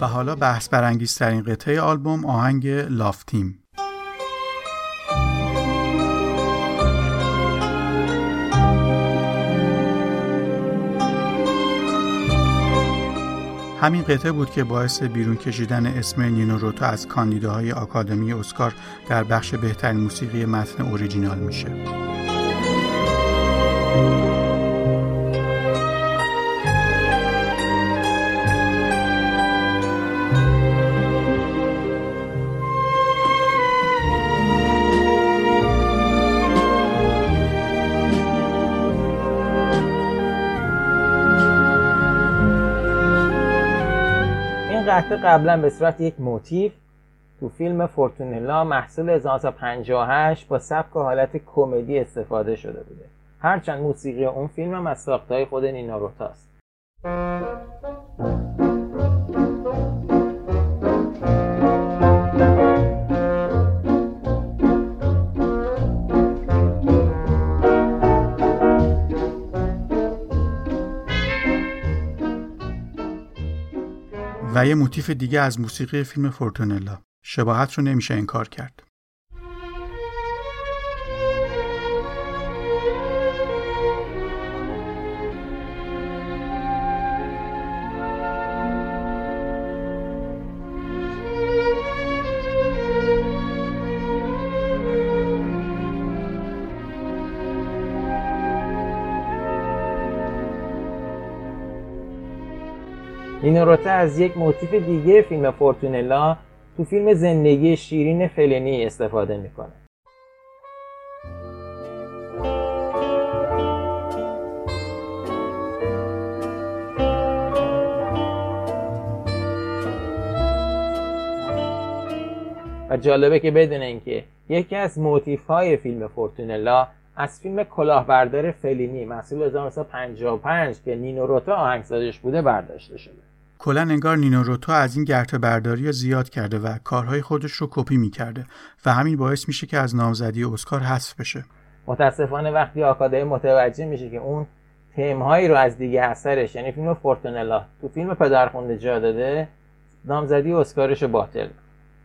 و حالا بحث برانگیزترین قطعه آلبوم، آهنگ لاف تیم. همین قطعه بود که باعث بیرون کشیدن اسم نینو روتا از کاندیداهای آکادمی اسکار در بخش بهترین موسیقی متن اوریجینال میشه. قبلا به صورت یک موتیف تو فیلم فورتونلا محصول 1958 با سبک و حالت کمدی استفاده شده بوده، هرچند موسیقی اون فیلم هم از ساخته‌های خود نینو روتا است. و یه موتیف دیگه از موسیقی فیلم فورتونلا. شباهت رو نمیشه انکار کرد. نینو روتا از یک موتیف دیگه فیلم فورتونلا تو فیلم زندگی شیرین فلینی استفاده میکنه. و جالبه که بدونین که یکی از موتیف‌های فیلم فورتونلا از فیلم کلاهبردار فلینی محصول 1955 که نینو روتا آهنگسازش بوده برداشته شده. کلا انگار نینو روتا از این گرته برداری زیاد کرده و کارهای خودش رو کپی می‌کرده و همین باعث میشه که از نامزدی اسکار حذف بشه. متاسفانه وقتی آکادمی متوجه میشه که اون تم‌هایی رو از دیگه اثرش یعنی فیلم فورتونلا تو فیلم پدرخوانده جا داده، نامزدی اسکارش رو باطل.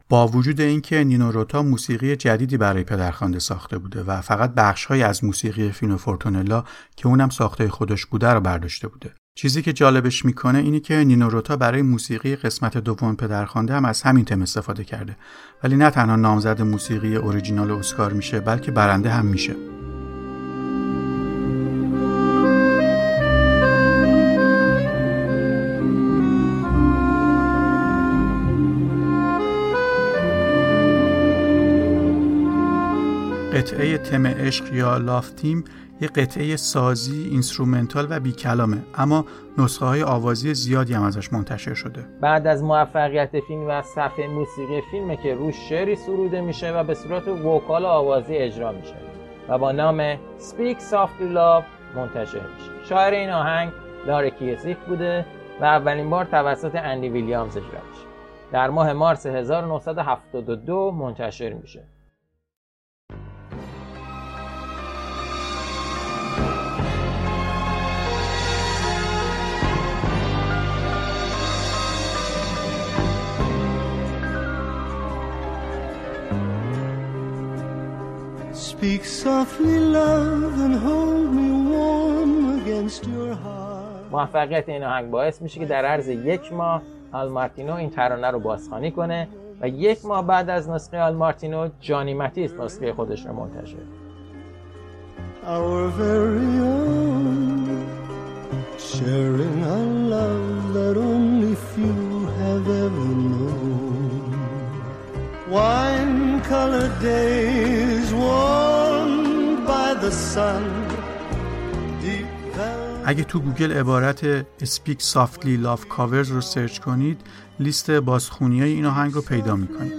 با وجود اینکه نینو روتا موسیقی جدیدی برای پدرخوانده ساخته بوده و فقط بخش‌هایی از موسیقی فیلم فورتونلا که اونم ساخته خودش بوده رو برداشته بوده. چیزی که جالبش میکنه اینه که نینو روتا برای موسیقی قسمت دوم پدرخوانده هم از همین تم استفاده کرده، ولی نه تنها نامزد موسیقی اوریجینال اسکار میشه بلکه برنده هم میشه. قطعه تم عشق یا لاف تیم یه قطعه سازی، اینسترومنتال و بی کلامه، اما نسخه های آوازی زیادی هم ازش منتشر شده. بعد از موفقیت فیلم و صفحه موسیقی فیلمه که روش شعری سروده میشه و به صورت وکال آوازی اجرا میشه و با نام Speak Softly Love منتشر میشه. شاعر این آهنگ لارکی ازیف بوده و اولین بار توسط اندی ویلیامز اجرا میشه. در ماه مارس 1972 منتشر میشه. Speak softly love and hold me warm against your heart. موفقیت این آهنگ باعث میشه که در عرض یک ماه آل مارتینو این ترانه رو بازخوانی کنه و یک ماه بعد از نسخه آل مارتینو جانی ماتیس نسخه خودش رو منتشر Our very own sharing our love that only few have ever known Wine colored days warmed by the sun. اگه تو گوگل عبارت Speak Softly Love Covers رو سرچ کنید لیست بازخونی‌های این آهنگ رو پیدا می‌کنید.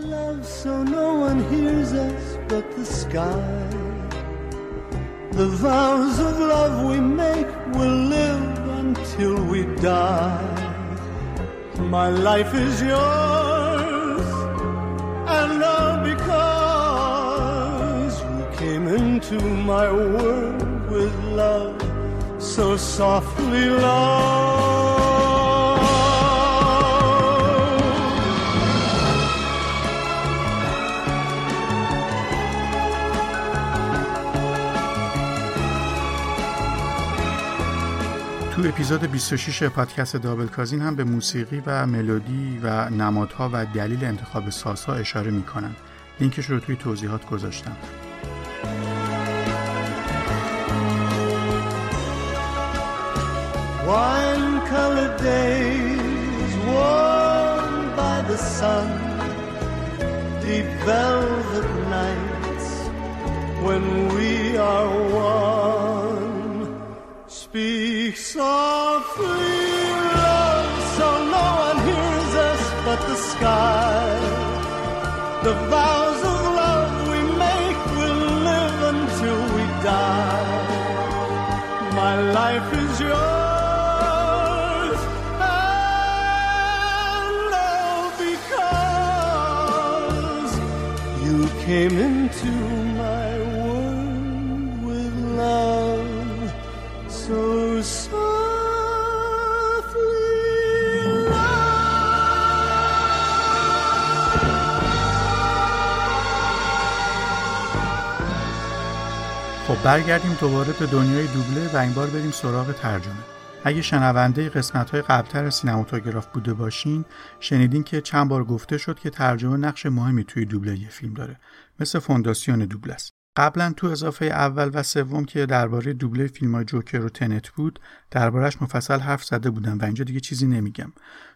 The vows of love we make will live until we die. My life is yours. And love because you came into my world with love so softly تو اپیزود 26 پادکست دابل کازین هم به موسیقی و ملودی و نمادها و دلیل انتخاب سازها اشاره میکنن. لینکش رو توی توضیحات گذاشتم. Wine colored days warmed by the sun Deep velvet nights when we are one Speak softly, love, so no one hears us but the sky. The vows of love we make will live until we die. My life is yours, and all because you came into my world with love. So softly love خب برگردیم دوباره به دنیای دوبله و این بار بریم سراغ ترجمه. اگه شنونده قسمت‌های قبل‌تر سینماتوگراف بوده باشین، شنیدین که چند بار گفته شد که ترجمه نقش مهمی توی دوبله یه فیلم داره، مثل فونداسیون دوبله است. قبلا تو اضافه اول و سوم که درباره دوبله فیلم‌های جوکر و تنت بود، درباره‌اش مفصل حرف زده بودم و اینجا دیگه چیزی نمیگم.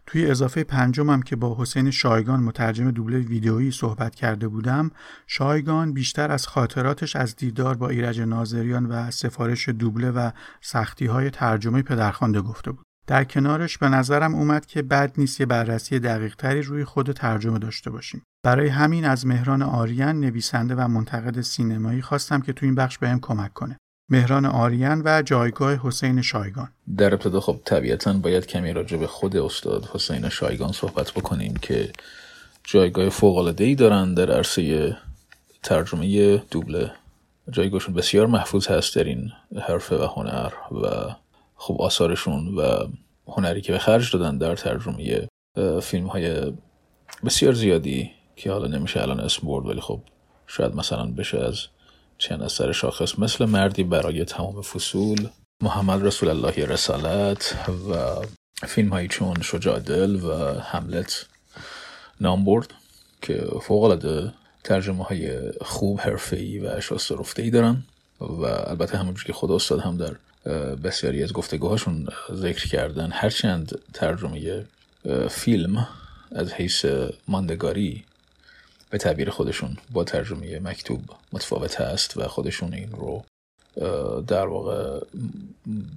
توی اضافه پنجمم که با حسین شایگان مترجم دوبله ویدئویی صحبت کرده بودم، شایگان بیشتر از خاطراتش از دیدار با ایرج ناظریان و سفارش دوبله و سختی‌های ترجمه پدرخوانده گفته بود. در کنارش به نظرم اومد که بد نیست یه بررسی دقیق‌تری روی خود ترجمه داشته باشیم. برای همین از مهران آریان نویسنده و منتقد سینمایی خواستم که تو این بخش بهم کمک کنه. مهران آریان و جایگاه حسین شایگان. در ابتدا خب طبیعتاً باید کمی راجع به خود استاد حسین شایگان صحبت بکنیم که جایگاه فوق‌العاده‌ای دارن در عرصه ترجمه دوبله. جایگاهشون بسیار محفوظ هست در این حرفه و هنر و خب آثارشون و هنری که به خرج دادن در ترجمه فیلم‌های بسیار زیادی که حالا نمیشه الان اسم برد، ولی خب شاید مثلا بشه از چند اثر شاخص مثل مردی برای تمام فصول، محمد رسول‌الله رسالت و فیلم‌هایی چون شجاع دل و هملت نام برد که فوق‌العاده ترجمه‌های خوب، حرفه‌ای و شایسته رفته‌ای دارن و البته همونجور که خود استاد هم در بسیاری از گفتگوهاشون ذکر کردن، هرچند ترجمه فیلم از حیث ماندگاری به تعبیر خودشون با ترجمه مکتوب متفاوت هست و خودشون این رو در واقع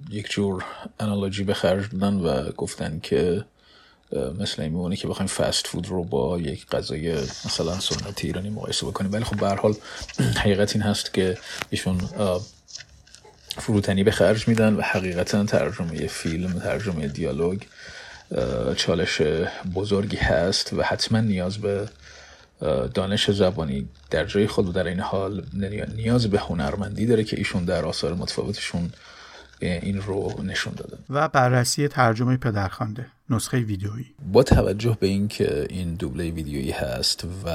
یک جور آنالوجی به خرج دادن و گفتن که مثل این میمونه که بخوایم فست فود رو با یک غذای مثلا سنتی ایرانی مقایسه بکنیم، ولی خب به هر حال حقیقت این هست که ایشون فروتنی به خرج میدن و حقیقتا ترجمه فیلم، ترجمه دیالوگ چالش بزرگی هست و حتما نیاز به دانش زبانی در جای خود و در این حال نیاز به هنرمندی داره که ایشون در آثار متفاوتشون این رو نشون دادن. و بررسی ترجمه پدرخوانده نسخه ویدئویی. با توجه به این که این دوبله ویدئویی هست و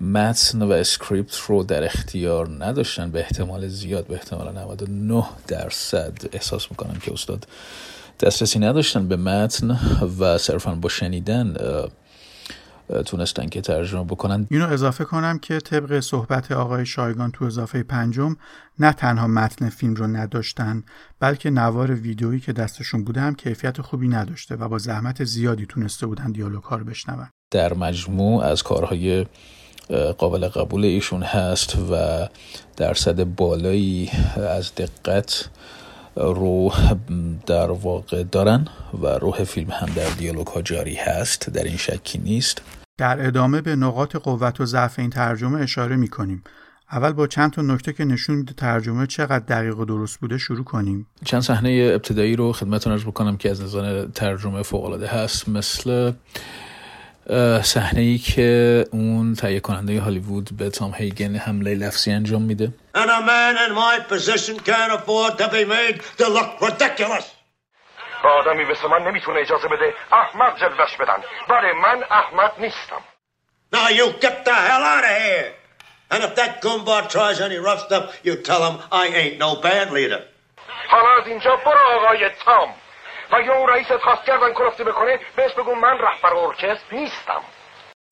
متن و اسکریپت رو در اختیار نداشتن، به احتمال زیاد، به احتمال 99% احساس میکنم که استاد دسترسی نداشتن به متن و صرفاً با شنیدن تونستن که ترجمه بکنن. اینو اضافه کنم که طبق صحبت آقای شایگان تو اضافه پنجم نه تنها متن فیلم رو نداشتن، بلکه نوار ویدئویی که دستشون بوده هم کیفیت خوبی نداشته و با زحمت زیادی تونسته بودن دیالوگ‌ها رو بشنون. در مجموع از کارهای قابل قبول ایشون هست و درصد بالایی از دقت رو در واقع دارن و روح فیلم هم در دیالوگ ها جاری هست، در این شکی نیست. در ادامه به نقاط قوت و ضعف این ترجمه اشاره می کنیم. اول با چند تا نکته که نشون میده ترجمه چقدر دقیق و درست بوده شروع کنیم. چند صحنه ابتدایی رو خدمتتون عرض بکنم که از نظر ترجمه فوق‌العاده هست، مثل صحنه‌ای که اون تهیه کننده هالیوود به تام هیگن حمله لفظی انجام میده. آدمی مثل من نمیتونه اجازه بده احمد جلوش بدن. برای من احمد نیستم. Now you get the hell out of here. And if that gumball tries any rough stuff, you tell him I ain't no band leader. حالا از اینجا برو آقای تام. و یا اون رئیست خواست گردن کرفته بکنه بهش بگو من رهبر ارکستر نیستم.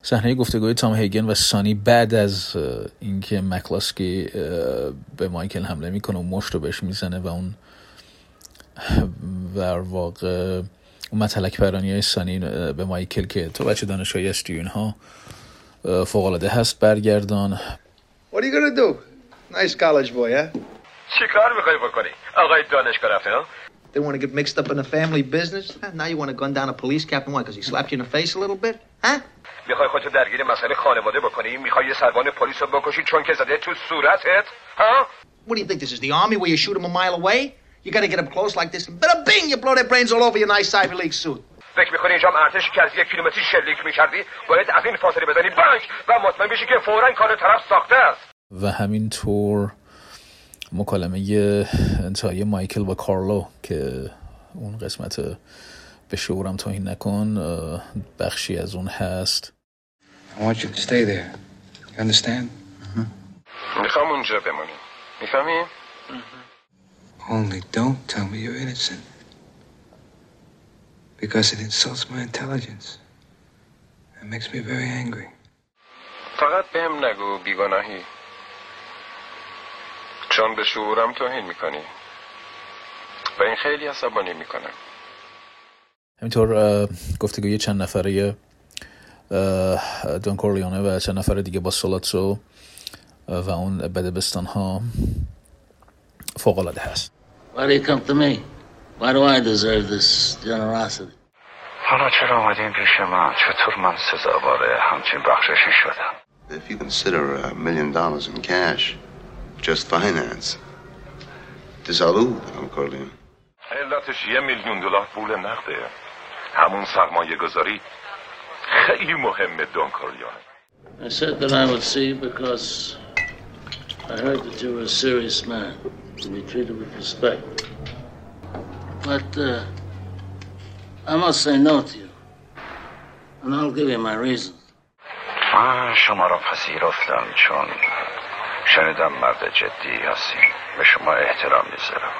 صحنه گفتگوی تام هیگن و سانی بعد از اینکه مکلاسکی به مایکل حمله میکنه و مشت رو بهش میزنه و اون در واقع اون متلک پرانی های سانی به مایکل که تو بچه دانشگاهی هستی اینها فوق‌العاده هست برگردان. What are you gonna do? Nice college boy, huh? چی کار میخوایی بکنی؟ آقای دانشگاه رفته ها؟ They want to get mixed up in a family business? Now you want to gun down a police captain? Why? Because he slapped you in the face a little bit? Huh? میخوای خودتو درگیر مسئله خانواده بکنی؟ میخوای یه سربان پلیس رو بکشی چون که زده تو صورتت؟ ها؟ What do you think this is the army where you shoot them a mile away? You got to get up close like this and bada bing you blow their brains all over your nice Ivy League suit. فکر میکنی اینجا ارتشی که از یک کیلومتری شلیک میکردی باید از این فاصله بزنی بانک و مطمئن بشی که فوراً کار طرف ساخته است. و همینطور مکالمه انتهایی مایکل با کارلو که اون قسمت به شعورم توهین نکن بخشی از اون هست. I want you to stay there. You understand? میخوام اونجا بمونی. میفهمی؟ Only don't tell me you're innocent. Because it insults my intelligence. It makes me very angry. فقط بهم نگو بیگناهی. چون به شعورم توهین میکنی. و این خیلی عصبانی میکنه. همینطور گفتگوی چند نفره دون کورلئونه و چند نفر دیگه با سالاتسو و اون بدبستان ها فوق العاده هست. Why do you come to me? Why do I deserve this generosity? حالا چرا آمدیم پیش من؟ چطور من سزاوار همچین بخششی شدم؟ If you consider $1 million in cash just finance, disallowed, I'm calling. علتش $1 میلیون پول نقده. همون سرمایه گذاری خیلی مهمه دون کورلئونه. I said that I would see because I heard that you were a serious man to be treated with respect. But I must say no to you. And I'll give you my reasons. من شما را پذیرفتم چون شنیدم مرد جدی هستیم. به شما احترام میذارم.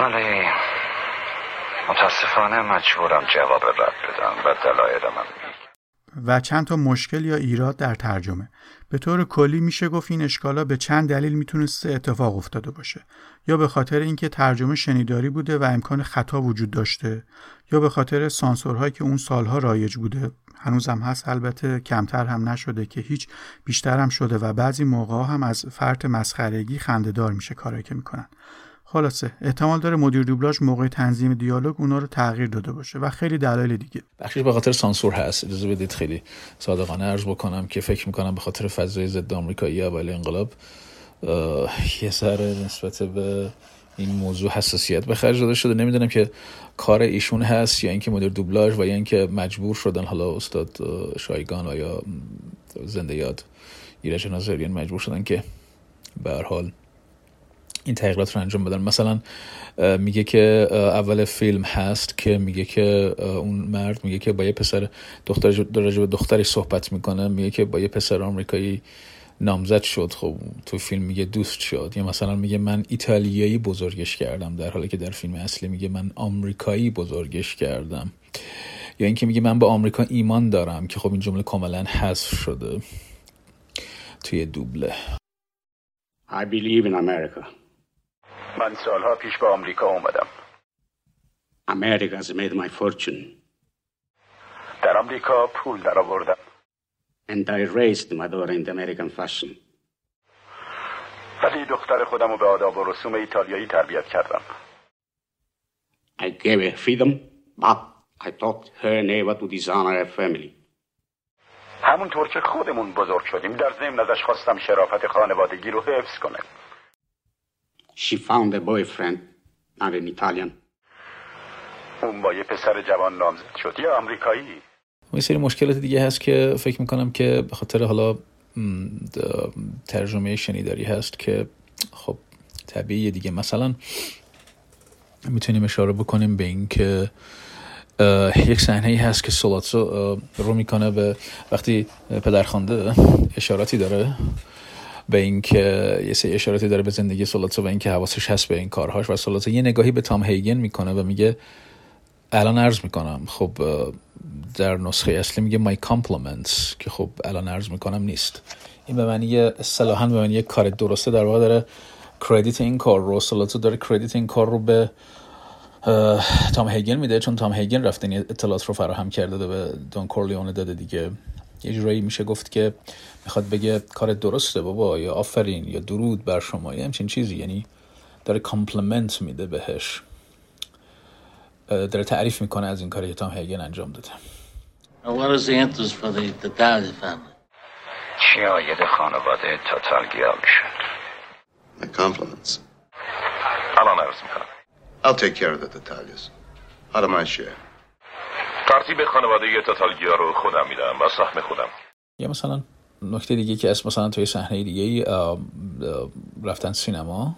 ولی متاسفانه مجبورم جواب رد بدم و دلایل من و چند تا مشکل یا ایراد در ترجمه. به طور کلی میشه گفت این اشکالا به چند دلیل میتونسته اتفاق افتاده باشه، یا به خاطر اینکه ترجمه شنیداری بوده و امکان خطا وجود داشته، یا به خاطر سانسورهایی که اون سالها رایج بوده، هنوزم هست البته، کمتر هم نشده که هیچ، بیشتر هم شده و بعضی موقعا هم از فرط مسخرگی خنده‌دار میشه کارایی که میکنن. خلاصه احتمال داره مدیر دوبلاژ موقع تنظیم دیالوگ اونا رو تغییر داده باشه و خیلی دلایل دیگه. بخشش به خاطر سانسور هست. اجازه بدید خیلی صادقانه عرض بکنم که فکر می‌کنم به خاطر فضای ضد آمریکایی اول انقلاب یه سر نسبت به این موضوع حساسیت به خرج داده شده. نمیدونم که کار ایشون هست یا اینکه مدیر دوبلاژ و یا اینکه مجبور شدن، حالا استاد شایگان و یا زنده یاد ایرج ناظریان مجبور شدن که به هر حال این تغییرات رو انجام بدن. مثلا میگه که اول فیلم هست که میگه که اون مرد میگه که با یه پسر دختری صحبت میکنه، میگه که با یه پسر آمریکایی نامزد شد. خب تو فیلم میگه دوست شد. یا مثلا میگه من ایتالیایی بزرگش کردم، در حالی که در فیلم اصلی میگه من آمریکایی بزرگش کردم. یا اینکه میگه من به آمریکا ایمان دارم، که خب این جمله کاملا حذف شده توی دوبله. I believe in America. من سالها پیش به آمریکا اومدم. America has made my fortune. در آمریکا پول درآوردم. And I raised my daughter in the American fashion. ولی دختر خودم رو به آداب و رسوم ایتالیایی تربیت کردم. I gave her freedom, but I taught her never to dishonor her family. همونطور که خودمون بزرگ شدیم، در ضمن ازش خواستم شرافت خانوادگی رو حفظ کنه. She found a boyfriend, not an Italian. اون با یه پسر جوان نامزد شد، یا آمریکایی. یه سری مشکلات دیگه هست که فکر میکنم که به خاطر حالا ترجمه شنیداری هست که خب طبیعیه دیگه. مثلا میتونیم اشاره بکنیم به این که یک صحنه‌ای هست که سالاتسو رو میکنه به وقتی پدرخوانده اشاراتی داره به این که یه سری اشاراتی داره به زندگی سالاتسو و این که حواسش هست به این کارهاش، و سالاتسو یه نگاهی به تام هیگن میکنه و میگه الان عرض میکنم. خب در نسخه اصلی میگه my compliments، که خب الان عرض میکنم نیست. این به معنی اصطلاحاً به معنی کار درسته در واقع داره کردیت این کار رو، سالاتسو داره کردیت این کار رو به تام هیگن میده، چون تام هیگن رفته این اطلاعات رو فراهم کرده به دون کورلئونه داده دیگه. یه جورایی میشه گفت که میخواد بگه کار درسته بابا، یا آفرین، یا درود بر شما، یا همچین چیزی. یعنی داره کامپلمنت میده بهش، داره تعریف میکنه از این کاری که تام هیگن انجام داده. چی آید خانواده تاتالگیا میشد؟ کامپلمنت الان عرض میکنم. I'll take care of the Tatalias. Out of my share. ترتیب خانواده تاتالگیا رو خودم میدم و سهم خودم. یا مثلا نکته دیگه که اسم، مثلا توی صحنه دیگه رفتن سینما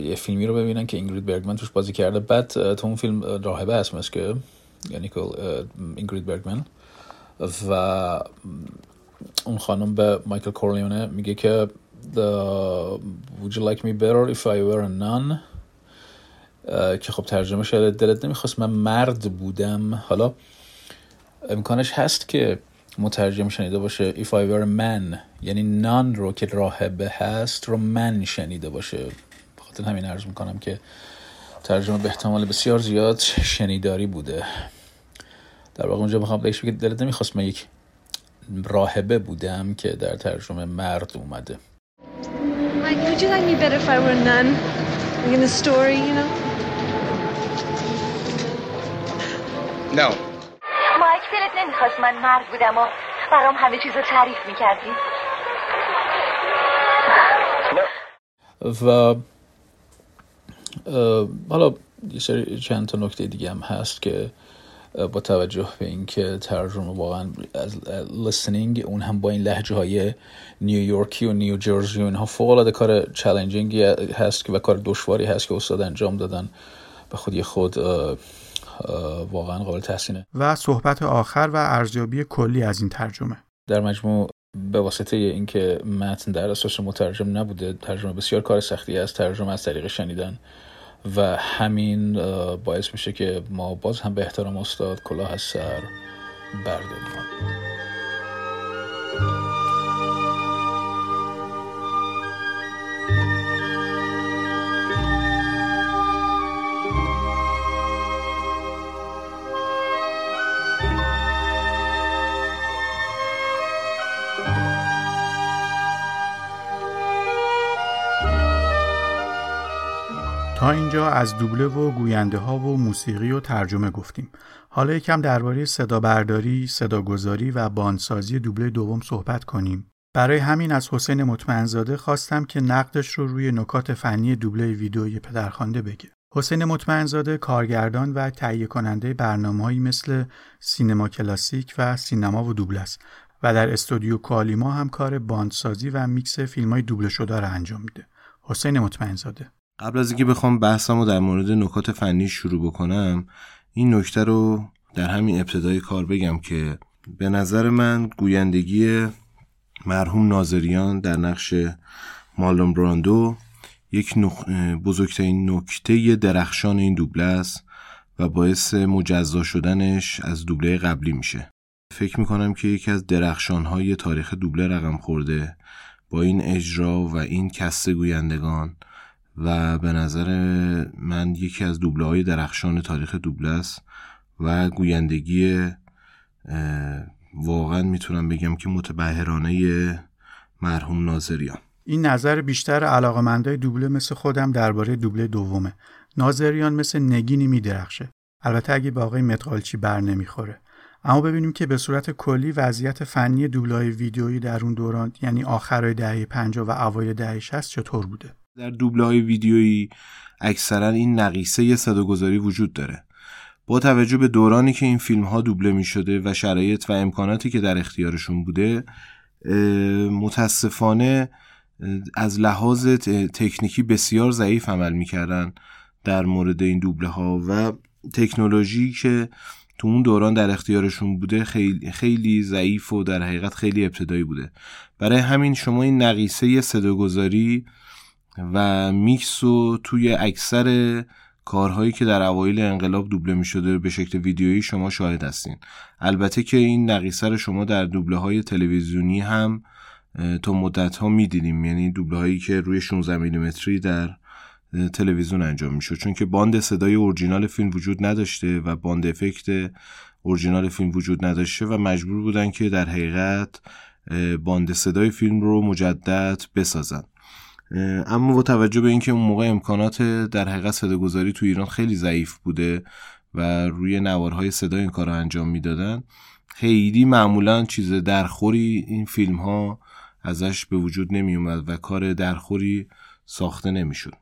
یه فیلمی رو ببینن که اینگرید برگمن توش بازی کرده. بعد تو اون فیلم راهبه اسمش که یعنی اینگرید برگمن، و اون خانم به مایکل کورلیونه میگه که Would you like me better if I were a nun که خب ترجمه شاید دلت نمیخواست من مرد بودم. حالا امکانش هست که مترجم شنیده باشه if I were a man، یعنی نان رو که راهبه هست رو من شنیده باشه. بخاطر همین عرض میکنم که ترجمه به احتمال بسیار زیاد شنیداری بوده. در واقع اونجا میخوام بگم که دلت نمیخواست من یک راهبه بودم که در ترجمه مرد اومده. Mike, would you like me better if I were a nun? Like in the story, you know? No. مایک دلت نمیخواست من مرد بودم و برام همه چیزو تعریف میکردی. و حالا چند تا نکته دیگه هم هست که با توجه به اینکه ترجمه واقعا از listening اون هم با این لهجه های نیویورکی و نیوجرسی و اینها فوق العاده کار چالنجینگی هست و کار دشواری هست که استاد انجام دادن، به خودی خود واقعا قابل تحسینه. و صحبت آخر و ارزیابی کلی از این ترجمه. در مجموع به واسطه اینکه متن در اساس مترجم نبوده، ترجمه بسیار کار سختی است. ترجمه از طریق شنیدن و همین باعث میشه که ما باز هم به احترام استاد کلاه از سر برداریم. تا اینجا از دوبله و گوینده ها و موسیقی و ترجمه گفتیم. حالا یکم درباره صدا برداری، صدا گذاری و باندسازی دوبله دوم صحبت کنیم. برای همین از حسین مطمئنزاده خواستم که نقدش رو روی نکات فنی دوبله ویدئوی پدرخوانده بگه. حسین مطمئنزاده کارگردان و تهیه کننده برنامه‌هایی مثل سینما کلاسیک و سینما و دوبله است و در استودیو کالیما هم کار باندسازی و میکس فیلم‌های دوبله شده را انجام میده. حسین مطمئنزاده. قبل از اینکه بخوام بحثمو در مورد نکات فنی شروع بکنم، این نکته رو در همین ابتدای کار بگم که به نظر من گویندگی مرحوم ناظریان در نقش مارلون براندو یک بزرگترین نکته درخشان این دوبله است و باعث مجزا شدنش از دوبله قبلی میشه. فکر میکنم که یکی از درخشانهای تاریخ دوبله رقم خورده با این اجرا و این کسته گویندگان و به نظر من یکی از دوبله های درخشان تاریخ دوبله است و گویندگی واقعا میتونم بگم که متبهرانه مرحوم ناظریان. این نظر بیشتر علاقه‌مندای دوبله مثل خودم درباره دوبله دومه. ناظریان مثل نگینی میدرخشه، البته اگه با آقای مدقالچی بر نمیخوره. اما ببینیم که به صورت کلی وضعیت فنی دوبله های ویدئویی در اون دوران، یعنی آخرای دهه 50 و اوایل دهه 60 چطور بوده. در دوبله‌های ویدیویی اکثرا این نقیصه صداگذاری وجود داره. با توجه به دورانی که این فیلم‌ها دوبله می‌شده و شرایط و امکاناتی که در اختیارشون بوده، متأسفانه از لحاظ تکنیکی بسیار ضعیف عمل می‌کردن در مورد این دوبله‌ها و تکنولوژی که تو اون دوران در اختیارشون بوده خیلی ضعیف و در حقیقت خیلی ابتدایی بوده. برای همین شما این نقیصه صداگذاری و میکس رو توی اکثر کارهایی که در اوایل انقلاب دوبله می شده به شکل ویدیویی شما شاهد هستین. البته که این نقیصه رو شما در دوبله های تلویزیونی هم تا مدت ها می دیدیم، یعنی دوبله هایی که روی 16 میلیمتری در تلویزیون انجام می شد، چون که باند صدای اورجینال فیلم وجود نداشته و باند افکت اورجینال فیلم وجود نداشته و مجبور بودن که در حقیقت باند صدای فیلم رو مجدد بسازن. اما با توجه به اینکه اون موقع امکانات در حقیقت صداگذاری تو ایران خیلی ضعیف بوده و روی نوارهای صدا این کارو انجام میدادن، خیلی معمولا چیز درخوری این فیلم ها ازش به وجود نمی اومد و کار درخوری ساخته نمی شد.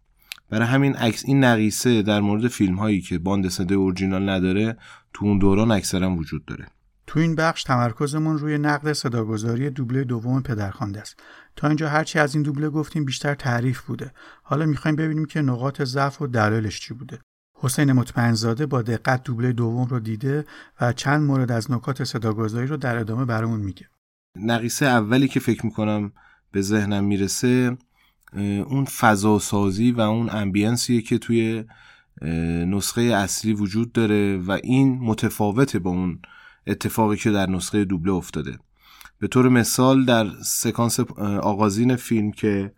برای همین این نقیصه در مورد فیلم هایی که باند صدای اورجینال نداره تو اون دوران اکثرا وجود داره. تو این بخش تمرکزمون روی نقد صداگذاری دوبله دوم پدرخوانده است. تا اینجا هرچی از این دوبله گفتیم بیشتر تعریف بوده. حالا میخوایم ببینیم که نقاط ضعف و دلایلش چی بوده. حسین مطمئنزاده با دقت دوبله دوم رو دیده و چند مورد از نکات صداگذاری رو در ادامه برامون میگه. نقیصه اولی که فکر میکنم به ذهنم میرسه اون فضاسازی و اون امبینسیه که توی نسخه اصلی وجود داره و این متفاوته با اون اتفاقی که در نسخه دوبله افتاده. به طور مثال در سکانس آغازین فیلم که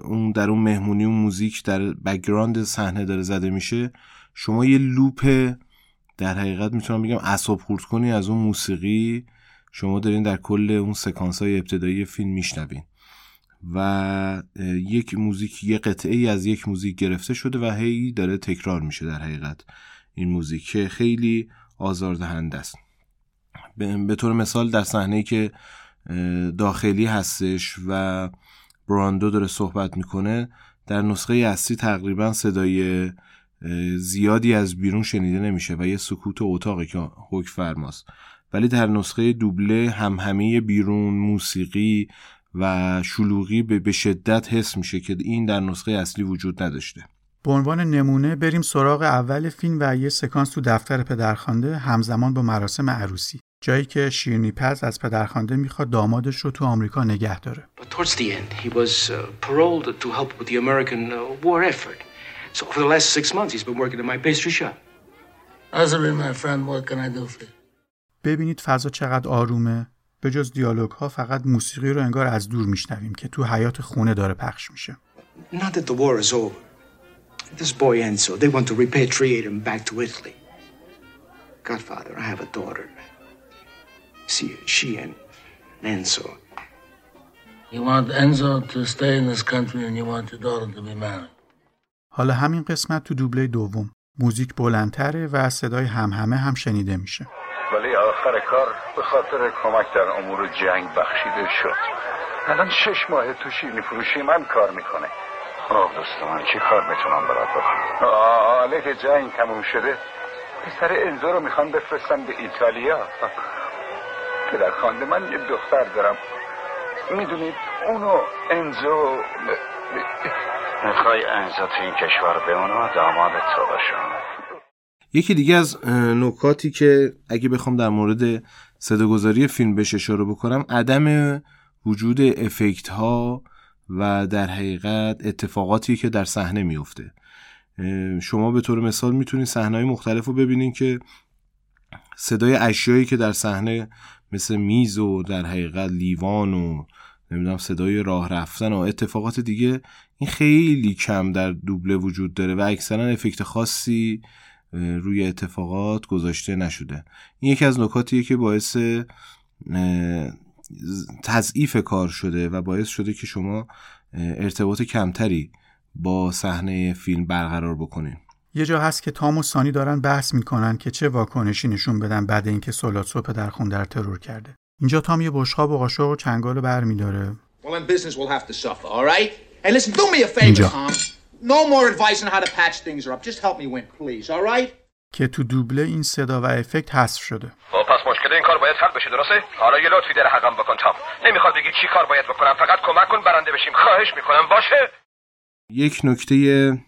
اون در اون مهمونی و موزیک در بک‌گراند صحنه داره زده میشه، شما یه لوپ در حقیقت میتونم بگم اعصاب خورد کنی از اون موسیقی شما دارین در کل اون سکانس های ابتدایی فیلم میشنوین و یک موزیک، یه قطعه از یک موزیک گرفته شده و هی داره تکرار میشه در حقیقت این موزیک که خیلی آزاردهنده است. به طور مثال در صحنه‌ای که داخلی هستش و براندو داره صحبت میکنه، در نسخه اصلی تقریبا صدای زیادی از بیرون شنیده نمیشه و یه سکوت اتاقی که حکم فرماست، ولی در نسخه دوبله همهمه بیرون، موسیقی و شلوغی به شدت حس میشه که این در نسخه اصلی وجود نداشته. به عنوان نمونه بریم سراغ اول فیلم و یه سکانس تو دفتر پدرخوانده همزمان با مراسم عروسی، جایی که شیرینی پز از پدرخوانده میخواد دامادش رو تو آمریکا نگه داره. ببینید فضا چقدر آرومه، به جز دیالوگ ها فقط موسیقی رو انگار از دور میشنویم که تو حیاط خونه داره پخش میشه. حالا همین قسمت تو دوبله دوم موزیک بلندتره و صدای همهمه هم شنیده میشه. ولی آخر کار به خاطر کمک در امور جنگ بخشیده شد. الان 6 ماه تو شیرینی فروشی من کار میکنه. خب دوست من چی کار میتونم برات بکنم؟ حالا که جنگ تموم شده پسر الزو رو میخوام بفرستم به ایتالیا. پدرخوانده من یه دختر دارم، میدونید اونو انزو میخوای انزو تو این کشور بمونه داماد تو باشون. یکی دیگه از نکاتی که اگه بخوام در مورد صداگذاری فیلم بهش اشاره بکنم، عدم وجود افکت ها و در حقیقت اتفاقاتی که در صحنه میفته. شما به طور مثال میتونید صحنه‌های مختلف رو ببینید که صدای اشیایی که در صحنه مثل میز و در حقیقت لیوان و نمیدونم صدای راه رفتن و اتفاقات دیگه، این خیلی کم در دوبله وجود داره و اکثرا افکت خاصی روی اتفاقات گذاشته نشده. این یکی از نکاتیه که باعث تضعیف کار شده و باعث شده که شما ارتباط کمتری با صحنه فیلم برقرار بکنین. یه جا هست که تام و سانی دارن بحث میکنن که چه واکنشی نشون بدن بعد اینکه سالاتسو پدرخوانده در ترور کرده. اینجا تام یه بشقاب و قاشق و چنگال رو برمیداره. اینجا No more advice on how to patch things up. Just help me win, please. All right? که تو دوبله این صدا و افکت حذف شده. خب پس مشکل این کار باید حل بشه، درسته؟ حالا یه لطفی در حقم بکن تام. نمیخواد بگی چی کار باید بکنم، فقط کمک کن برنده بشیم. خواهش میکنم. باشه. یک نکته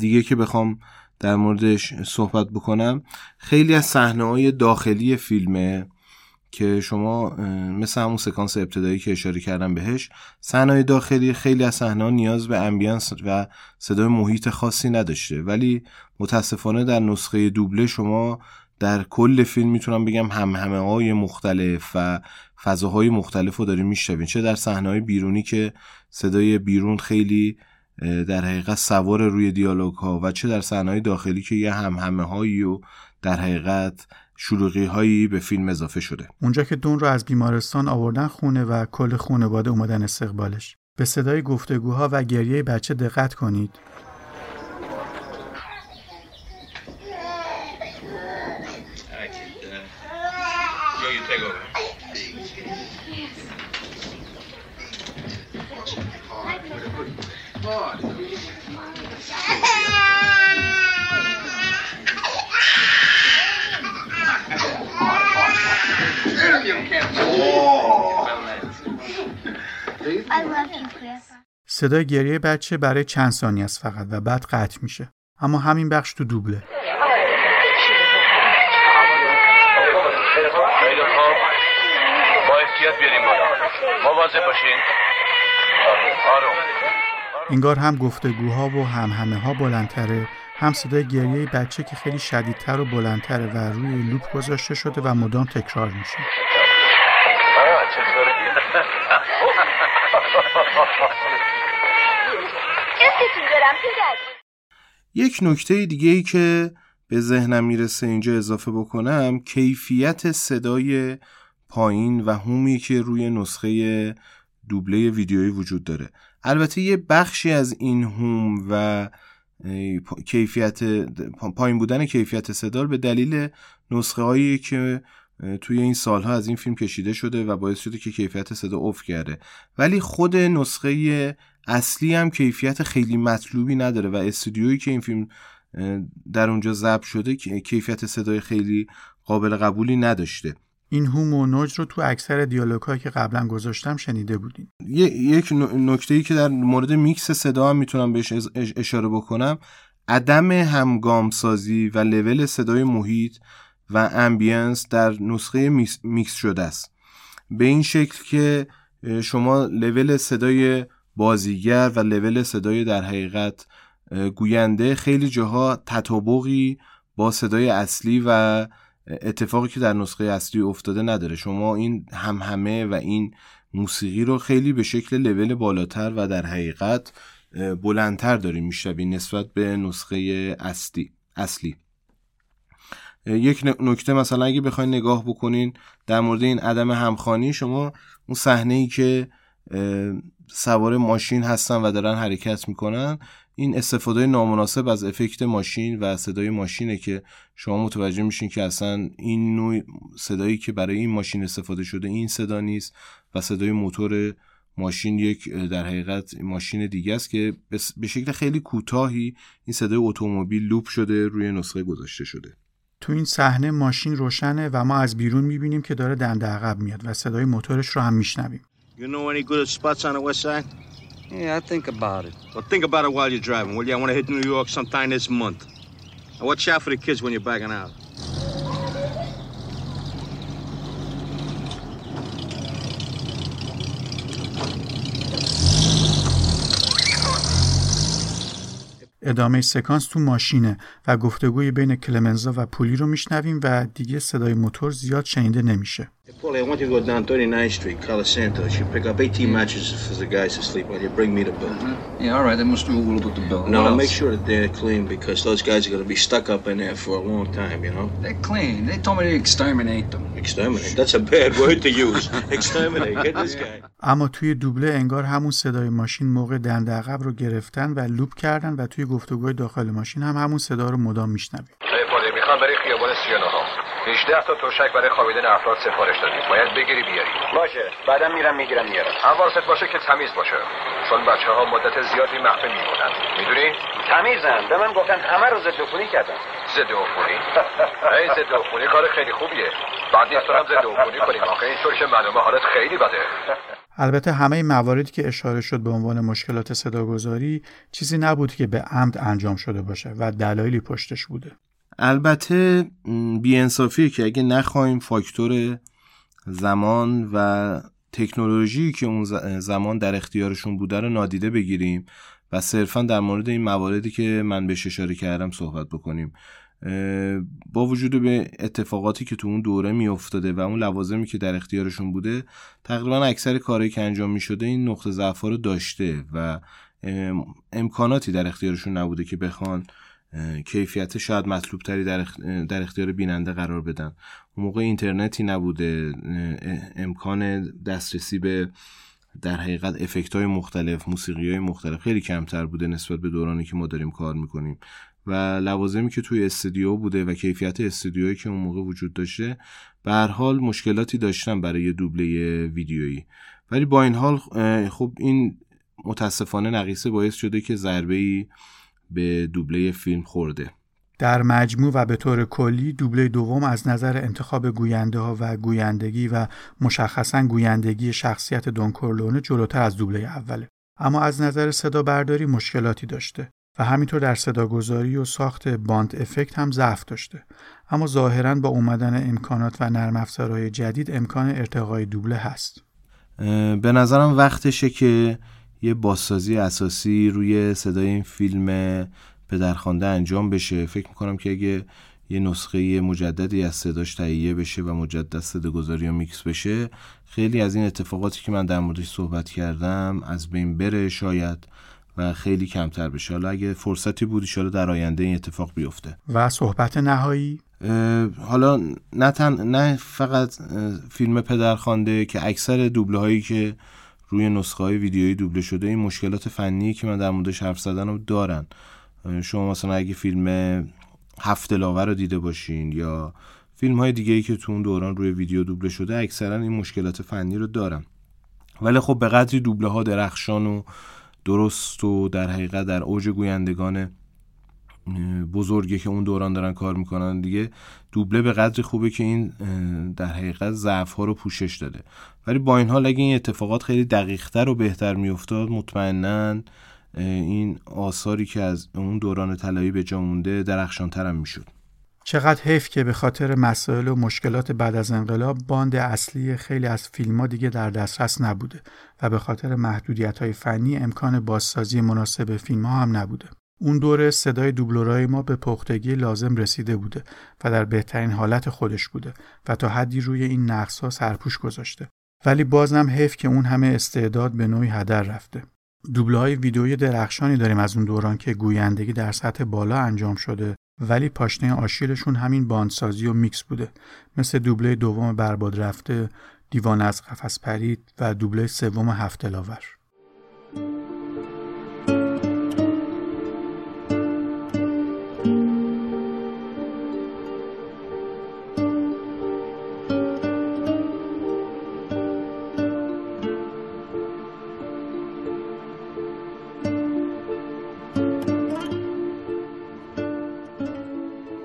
دیگه که بخوام در موردش صحبت بکنم، خیلی از صحنه‌های داخلی فیلمه که شما مثل همون سکانس ابتدایی که اشاره کردم بهش، صحنه‌های داخلی خیلی از صحنه‌ها نیاز به امبینس و صدای محیط خاصی نداشته، ولی متاسفانه در نسخه دوبله شما در کل فیلم میتونم بگم همهمه‌های مختلف و فضاهای مختلف رو داریم میشنویم، چه در صحنه‌های بیرونی که صدای بیرون خیلی در حقیقت سوار روی دیالوگ‌ها و چه در صحنه‌های داخلی که یه همهمه‌هایی و در حقیقت شلوغی هایی به فیلم اضافه شده. اونجا که دون رو از بیمارستان آوردن خونه و کل خانواده اومدن استقبالش، به صدای گفتگوها و گریه بچه دقت کنید. صدای گریه بچه برای چند ثانیه است فقط و بعد قطع میشه، اما همین بخش تو دوبله. با احتیاط بیاریم بالا، مواظب باشین. انگار هم گفتگوها و همهمه ها بلندتره، هم صدای گریه بچه که خیلی شدیدتر و بلندتره و روی لوپ گذاشته شده و مدام تکرار میشه. یک نکته دیگه‌ای که به ذهنم میرسه اینجا اضافه بکنم، کیفیت صدای پایین و هومی که روی نسخه دوبله ویدیویی وجود داره. البته یه بخشی از این هوم و کیفیت پایین بودن کیفیت صدا به دلیل نسخه هایی که توی این سالها از این فیلم کشیده شده و باعث شده که کیفیت صدا افت کرده، ولی خود نسخه اصلی هم کیفیت خیلی مطلوبی نداره و استودیویی که این فیلم در اونجا ضبط شده کیفیت صدای خیلی قابل قبولی نداشته. این هوم و نوج رو تو اکثر دیالوگ‌هایی که قبلا گذاشتم شنیده بودین. یک نکته‌ای که در مورد میکس صدا هم میتونم بهش اشاره بکنم، عدم همگامسازی و لول صدای محیط و امبینس در نسخه میکس شده است، به این شکل که شما لول صدای بازیگر و لول صدای در حقیقت گوینده خیلی جاها تطابقی با صدای اصلی و اتفاقی که در نسخه اصلی افتاده نداره. شما این همهمه و این موسیقی رو خیلی به شکل لول بالاتر و در حقیقت بلندتر داری میشوی نسبت به نسخه اصلی. یک نکته مثلا اگه بخواید نگاه بکنین در مورد این عدم همخوانی، شما اون صحنه‌ای که سوار ماشین هستن و دارن حرکت میکنن، این استفاده نامناسب از افکت ماشین و صدای ماشینه که شما متوجه میشین که اصلا این نوع صدایی که برای این ماشین استفاده شده این صدا نیست و صدای موتور ماشین یک در حقیقت ماشین دیگه است که به شکل خیلی کوتاهی این صدای اتومبیل لوپ شده روی نسخه گذاشته شده. تو این صحنه ماشین روشنه و ما از بیرون میبینیم که داره دنده عقب میاد و صدای موتورش رو هم میشنویم. You know any good spots on the west side? Yeah, I think about it. Well, think about it while you're driving, will you? I want to hit New York sometime this month. Now, watch out for the kids when you're backing out. ادامه سکانس تو ماشینه و گفتگوی بین کلمنزا و پولی رو میشنویم و دیگه صدای موتور زیاد شنیده نمیشه. اما توی دوبله انگار همون صدای ماشین موقع دنده عقب رو گرفتن و لوپ کردن و توی گفتگوی داخل ماشین هم همون صدا رو مدام میشنویم. میخوام برای خیابان 39 18 تا تشک برای خوابیدن افراد سفارش دادیم. باید بگیری بیاری. باشه. بعدا میگیرم میارم. حواست باشه که تمیز باشه. چون بچه‌ها مدت زیادی مخفی میمونن. میدونی؟ تمیزن. به من گفتن همه رو زدوفونی کردن. زدوفونی؟ این زدوفونی کار خیلی خوبیه. بعدی از تو هم زدوفونی کنیم. آخه این طور که معلومه حالت خیلی بده. البته همه مواردی که اشاره شد به عنوان مشکلات صداگذاری چیزی نبود که به عمد انجام شده باشه و دلایلی پشتش بوده. البته بی‌انصافیه که اگه نخوایم فاکتور زمان و تکنولوژی که اون زمان در اختیارشون بوده رو نادیده بگیریم و صرفاً در مورد این مواردی که من بهش اشاره کردم صحبت بکنیم. با وجود به اتفاقاتی که تو اون دوره میافتاده و اون لوازمی که در اختیارشون بوده، تقریباً اکثر کارهایی که انجام می‌شده این نقطه ضعف‌ها رو داشته و امکاناتی در اختیارشون نبوده که بخوان کیفیت شاید مطلوب تری در اختیار بیننده قرار بدن. اون موقع اینترنتی نبوده، امکان دسترسی به در حقیقت افکت‌های مختلف، موسیقی‌های مختلف خیلی کمتر بوده نسبت به دورانی که ما داریم کار می‌کنیم و لوازمی که توی استودیو بوده و کیفیت استودیویی که اون موقع وجود داشته به هر حال مشکلاتی داشتن برای دوبله ویدیویی. ولی با این حال خب این متأسفانه نقیصه باعث شده که ضربه‌ای به دوبله فیلم خورده. در مجموع و به طور کلی دوبله دوم از نظر انتخاب گوینده ها و گویندگی و مشخصاً گویندگی شخصیت دون کورلئونه جلوتر از دوبله اوله، اما از نظر صدا برداری مشکلاتی داشته و همینطور در صداگذاری و ساخت باند افکت هم ضعف داشته، اما ظاهراً با اومدن امکانات و نرم افزارهای جدید امکان ارتقای دوبله هست. به نظرم وقتشه که یه بازسازی اساسی روی صدای این فیلم پدرخوانده انجام بشه. فکر میکنم که اگه یه نسخه مجددی از صداش تهیه بشه و مجدد صداگذاری و میکس بشه، خیلی از این اتفاقاتی که من در موردش صحبت کردم از بین بره شاید و خیلی کمتر بشه. حالا اگه فرصتی بود ان در آینده این اتفاق بیفته. و صحبت نهایی حالا نه فقط فیلم پدرخوانده، که اکثر دوبله هایی که روی نسخه های ویدیویی دوبله شده این مشکلات فنی که من در موردش حرف زدنم دارن. شما مثلا اگه فیلم هفت لاور رو دیده باشین یا فیلم های دیگه‌ای که تو اون دوران روی ویدیو دوبله شده، اکثرا این مشکلات فنی رو دارن. ولی خب به قدری دوبله ها درخشان و درست و در حقیقت در اوج گویندگان بزرگی که اون دوران دارن کار میکنن دیگه، دوبله به قدری خوبه که این در حقیقت ضعف ها رو پوشش داده. ولی با این حال اگه این اتفاقات خیلی دقیق‌تر و بهتر میافتاد، مطمئناً این آثاری که از اون دوران طلایی به جا مونده درخشان‌تر هم میشد. چقدر حیف که به خاطر مسائل و مشکلات بعد از انقلاب باند اصلی خیلی از فیلم‌ها دیگه در دسترس نبوده و به خاطر محدودیت‌های فنی امکان بازسازی مناسب فیلم‌ها هم نبوده. اون دوره صدای دوبلورای ما به پختگی لازم رسیده بوده و در بهترین حالت خودش بوده و تا حدی روی این نقص‌ها سرپوش گذاشته. ولی بازم حیف که اون همه استعداد به نوعی هدر رفته. دوبله‌های ویدئویی درخشانی داریم از اون دوران که گویندگی در سطح بالا انجام شده، ولی پاشنه آشیلشون همین باندسازی و میکس بوده، مثل دوبله دوم برباد رفته، دیوان از قفس پرید و دوبله سوم هفت لاور.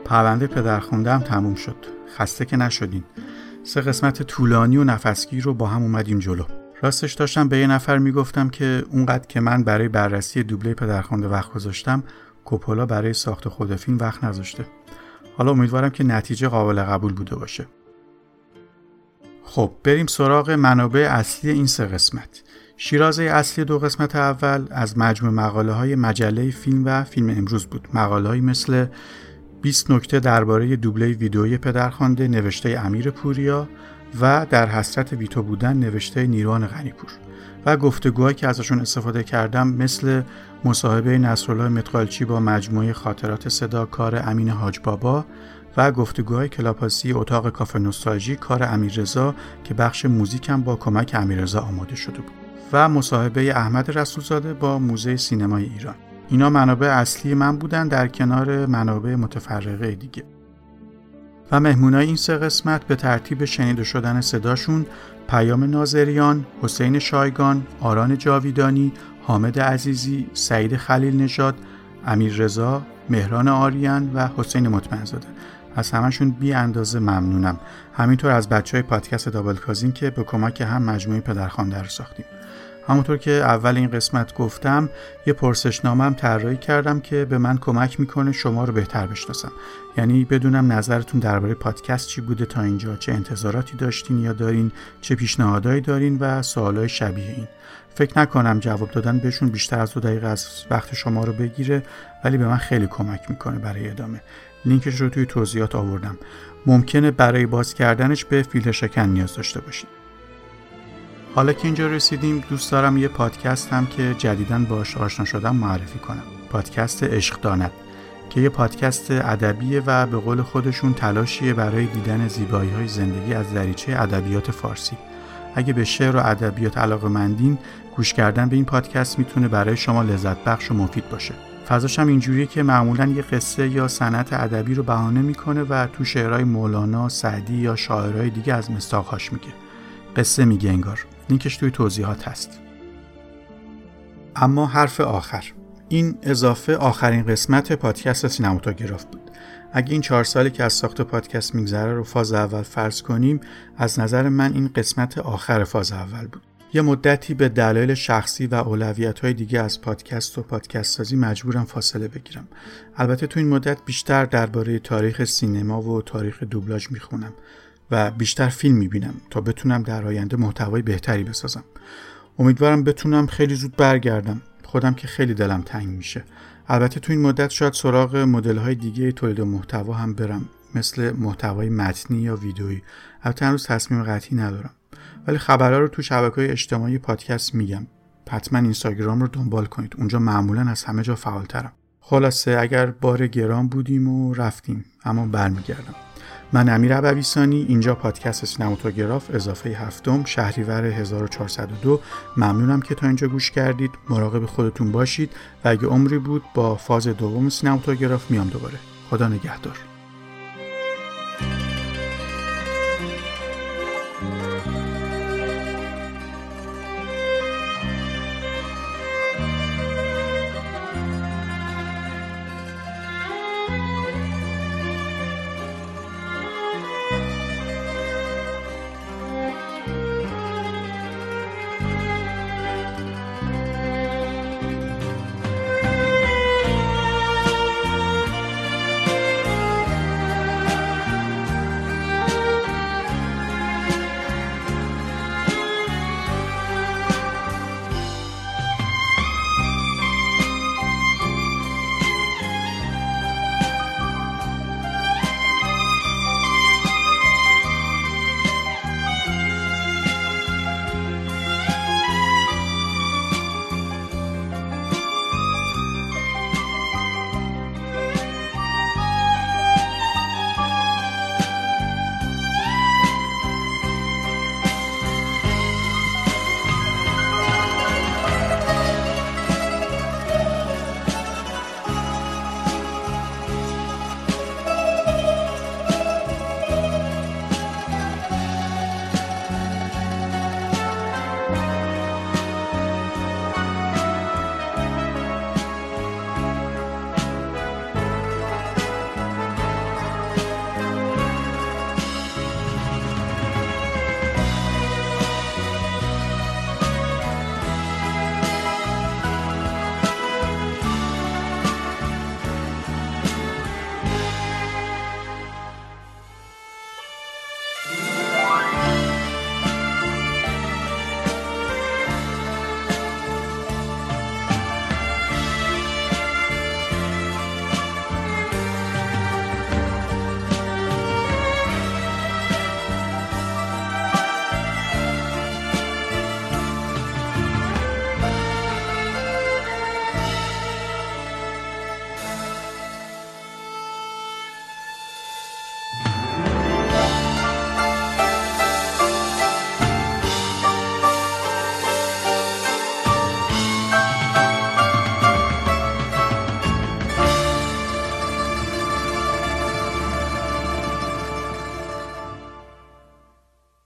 پرونده پدرخوانده هم تموم شد. خسته که نشدین. 3 قسمت طولانی و نفسگیر رو با هم اومدیم جلو. راستش داشتم به یه نفر میگفتم که اونقدر که من برای بررسی دوبله پدرخوانده وقت گذاشتم، کوپولا برای ساخت خود فیلم وقت نذاشته. حالا امیدوارم که نتیجه قابل قبول بوده باشه. خب بریم سراغ منابع اصلی این 3 قسمت. شیرازه اصلی 2 قسمت اول از مجموع مقاله‌های مجله فیلم و فیلم امروز بود. مقاله‌ای مثل 20 نکته درباره دوبله ویدئویی پدرخوانده نوشته امیر پوریا و در حسرت ویتو بودن نوشته نیروان غنیپور و گفتگوهایی که ازشون استفاده کردم، مثل مصاحبه نصرالله مدقالچی با مجموعه خاطرات صدا کار امین حاج بابا و گفتگوهای کلاپاسی اتاق کافه نوستالژی کار امیر رضا که بخش موزیک هم با کمک امیر رضا آماده شده بود و مصاحبه احمد رسولزاده با موزه سینمای ایران. اینا منابع اصلی من بودن در کنار منابع متفرقه دیگه. و مهمونای این 3 قسمت به ترتیب شنیده شدن صداشون پیام ناظریان، حسین شایگان، آران جاویدانی، حامد عزیزی، سعید خلیل نژاد، امیر رضا، مهران آریان و حسین مطمئنزاده. از همشون بی اندازه ممنونم. همینطور از بچهای پادکست دابل کازین که به کمک هم مجموعه پدرخوانده رو ساختیم. همونطور که اول این قسمت گفتم، یه پرسشنامه هم طراحی کردم که به من کمک میکنه شما رو بهتر بشناسم. یعنی بدونم نظرتون درباره پادکست چی بوده تا اینجا، چه انتظاراتی داشتین یا دارین، چه پیشنهادایی دارین و سوالای شبیه این. فکر نکنم جواب دادن بهشون بیشتر از 2 دقیقه از وقت شما رو بگیره، ولی به من خیلی کمک میکنه برای ادامه. لینکش رو توی توضیحات آوردم. ممکنه برای باز کردنش به فیل شکن نیاز داشته باشید. حالا که اینجا رسیدیم، دوست دارم یه پادکست هم که جدیداً باهاش آشنا شدم معرفی کنم. پادکست عشق داند که یه پادکست ادبیه و به قول خودشون تلاشیه برای دیدن زیبایی‌های زندگی از دریچه ادبیات فارسی. اگه به شعر و ادبیات علاقه‌مندین، گوش کردن به این پادکست میتونه برای شما لذت بخش و مفید باشه. فضاش هم اینجوریه که معمولاً یه قصه یا سنت ادبی رو بهانه میکنه و تو شعرهای مولانا، سعدی یا شاعرای دیگه از مصداق‌هاش میگه. قصه میگه انگار. لینکش توی توضیحات هست. اما حرف آخر. این اضافه آخرین قسمت پادکست سینماتوگراف بود. اگه این 4 سالی که از ساخت پادکست میگذره رو فاز اول فرض کنیم، از نظر من این قسمت آخر فاز اول بود. یه مدتی به دلایل شخصی و اولویت‌های دیگه از پادکست و پادکست سازی مجبورم فاصله بگیرم. البته تو این مدت بیشتر درباره تاریخ سینما و تاریخ دوبلاژ میخونم و بیشتر فیلم میبینم تا بتونم در آینده محتوای بهتری بسازم. امیدوارم بتونم خیلی زود برگردم. خودم که خیلی دلم تنگ میشه. البته تو این مدت شاید سراغ مدل‌های دیگه تولید محتوا هم برم، مثل محتوای متنی یا ویدئویی. البته هنوز تصمیم قطعی ندارم. ولی خبرها رو تو شبکه‌های اجتماعی پادکست میگم. حتما اینستاگرام رو دنبال کنید. اونجا معمولاً از همه جا فعال‌ترم. خلاصه اگر بار گران بودیم و رفتیم، اما برمیگردم. من امیر عباسی، اینجا پادکست سینماتوگراف اضافه هفتم شهریور 1402. ممنونم که تا اینجا گوش کردید. مراقب خودتون باشید و اگه عمری بود با فاز دوم سینماتوگراف میام دوباره. خدا نگهدار.